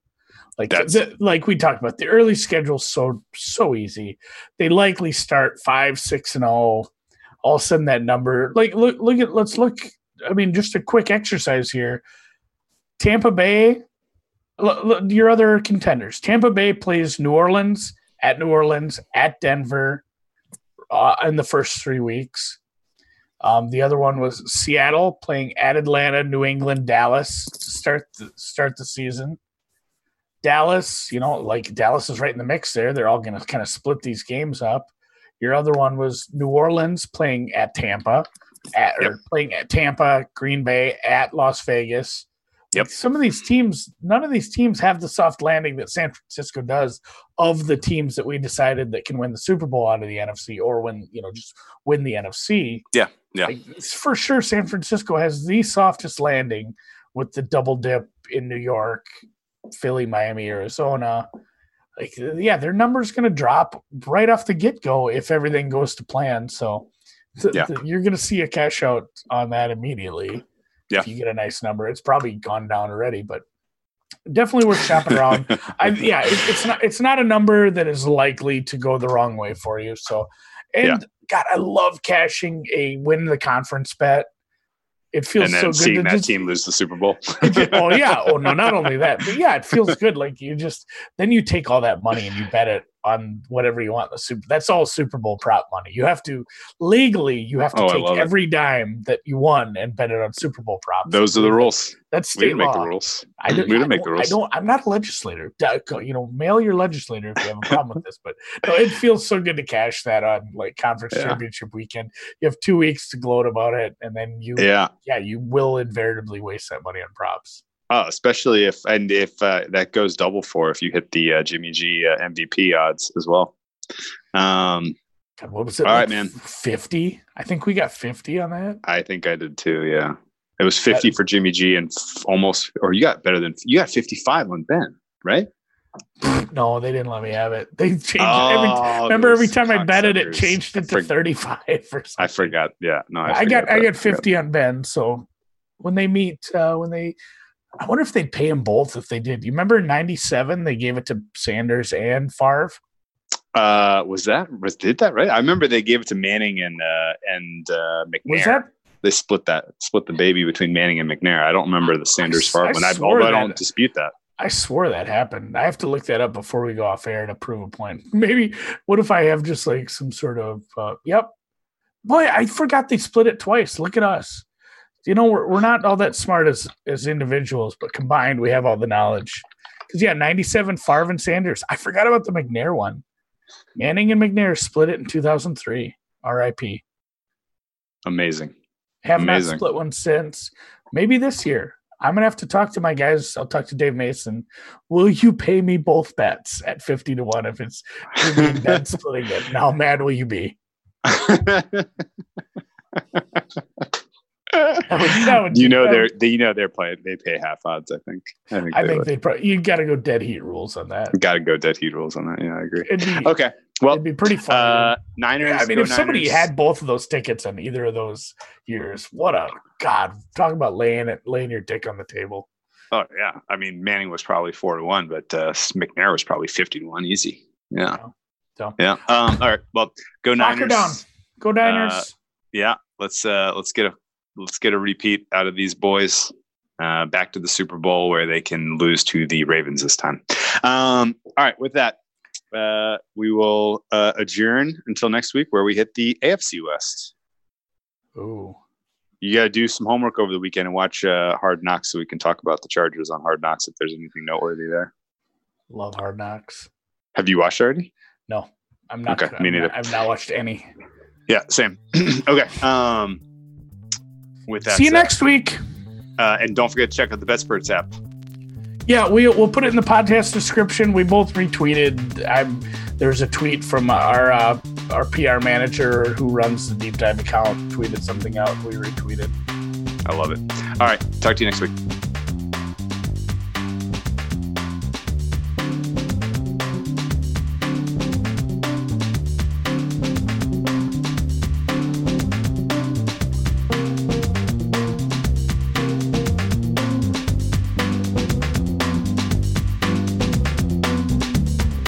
Like we talked about, the early schedule's so easy. They likely start 5-6-0. All of a sudden, that number let's look. I mean, just a quick exercise here. Tampa Bay, your other contenders. Tampa Bay plays New Orleans at New Orleans, at Denver in the first 3 weeks. The other one was Seattle playing at Atlanta, New England, Dallas to start the season. Dallas, Dallas is right in the mix there. They're all going to kind of split these games up. Your other one was New Orleans playing at Tampa, Green Bay, at Las Vegas. Yep. Some of these teams, none of these teams have the soft landing that San Francisco does of the teams that we decided that can win the Super Bowl out of the NFC or win, just win the NFC. Yeah. Yeah. For sure, San Francisco has the softest landing with the double dip in New York, Philly, Miami, Arizona. Their number's going to drop right off the get-go if everything goes to plan. So you're going to see a cash out on that immediately. Yeah. If you get a nice number, it's probably gone down already, but definitely worth shopping around. It's not a number that is likely to go the wrong way for you. So, God, I love cashing a win the conference bet. It feels so good. And then seeing that team lose the Super Bowl. Oh yeah. Oh no, not only that, but yeah, it feels good. Then you take all that money and you bet it on whatever you want. That's all Super Bowl prop money. You have to take every dime that you won and bet it on Super Bowl props. Those are the rules. That's state law. We didn't make the rules. I'm not a legislator. Mail your legislator if you have a problem with this. But no, it feels so good to cash that on conference championship weekend. You have 2 weeks to gloat about it, and then you will invariably waste that money on props. Oh, especially if that goes double for if you hit the Jimmy G MVP odds as well. God, what was it? All right, man. 50? I think we got 50 on that. I think I did too, yeah. It was 50 for Jimmy G and you got 55 on Ben, right? No, they didn't let me have it. They changed it. Remember every time I betted it, changed it to 35 or something. I forgot. Yeah, no, I got 50 on Ben. So when they meet, I wonder if they'd pay them both if they did. You remember in 97 they gave it to Sanders and Favre? Did that right? I remember they gave it to Manning and McNair. Was that? They split the baby between Manning and McNair. I don't remember the Sanders-Favre one. I don't dispute that. I swore that happened. I have to look that up before we go off air to prove a point. Maybe what if I have just some sort of yep. Boy, I forgot they split it twice. Look at us. We're not all that smart as individuals, but combined we have all the knowledge. Because 97 Favre and Sanders. I forgot about the McNair one. Manning and McNair split it in 2003. R.I.P. Amazing. Have not split one since. Maybe this year. I'm gonna have to talk to my guys. I'll talk to Dave Mason. Will you pay me both bets at 50-1 if it's Ben splitting it? And how mad will you be? They're playing. They pay half odds. I think they probably. You got to go dead heat rules on that. Got to go dead heat rules on that. Yeah, I agree. Okay, well, it'd be pretty fun. Niners. I mean, if somebody had both of those tickets on either of those years, talk about laying your dick on the table. Oh yeah, I mean Manning was probably 4-1, but McNair was probably 50-1, easy. Yeah. So. Yeah. All right. Well, go Niners. Lock her down. Go Niners. Yeah. Let's get a repeat out of these boys back to the Super Bowl where they can lose to the Ravens this time. All right. With that, we will adjourn until next week where we hit the AFC West. Ooh. You got to do some homework over the weekend and watch Hard Knocks so we can talk about the Chargers on Hard Knocks if there's anything noteworthy there. Love Hard Knocks. Have you watched already? No, I'm not. Okay, me neither. I've not watched any. Yeah, same. Okay. With that, see you next week, and don't forget to check out the BetSperts app. Yeah, we'll put it in the podcast description. We both retweeted. There's a tweet from our PR manager who runs the deep dive account. Tweeted something out. We retweeted. I love it. All right, talk to you next week.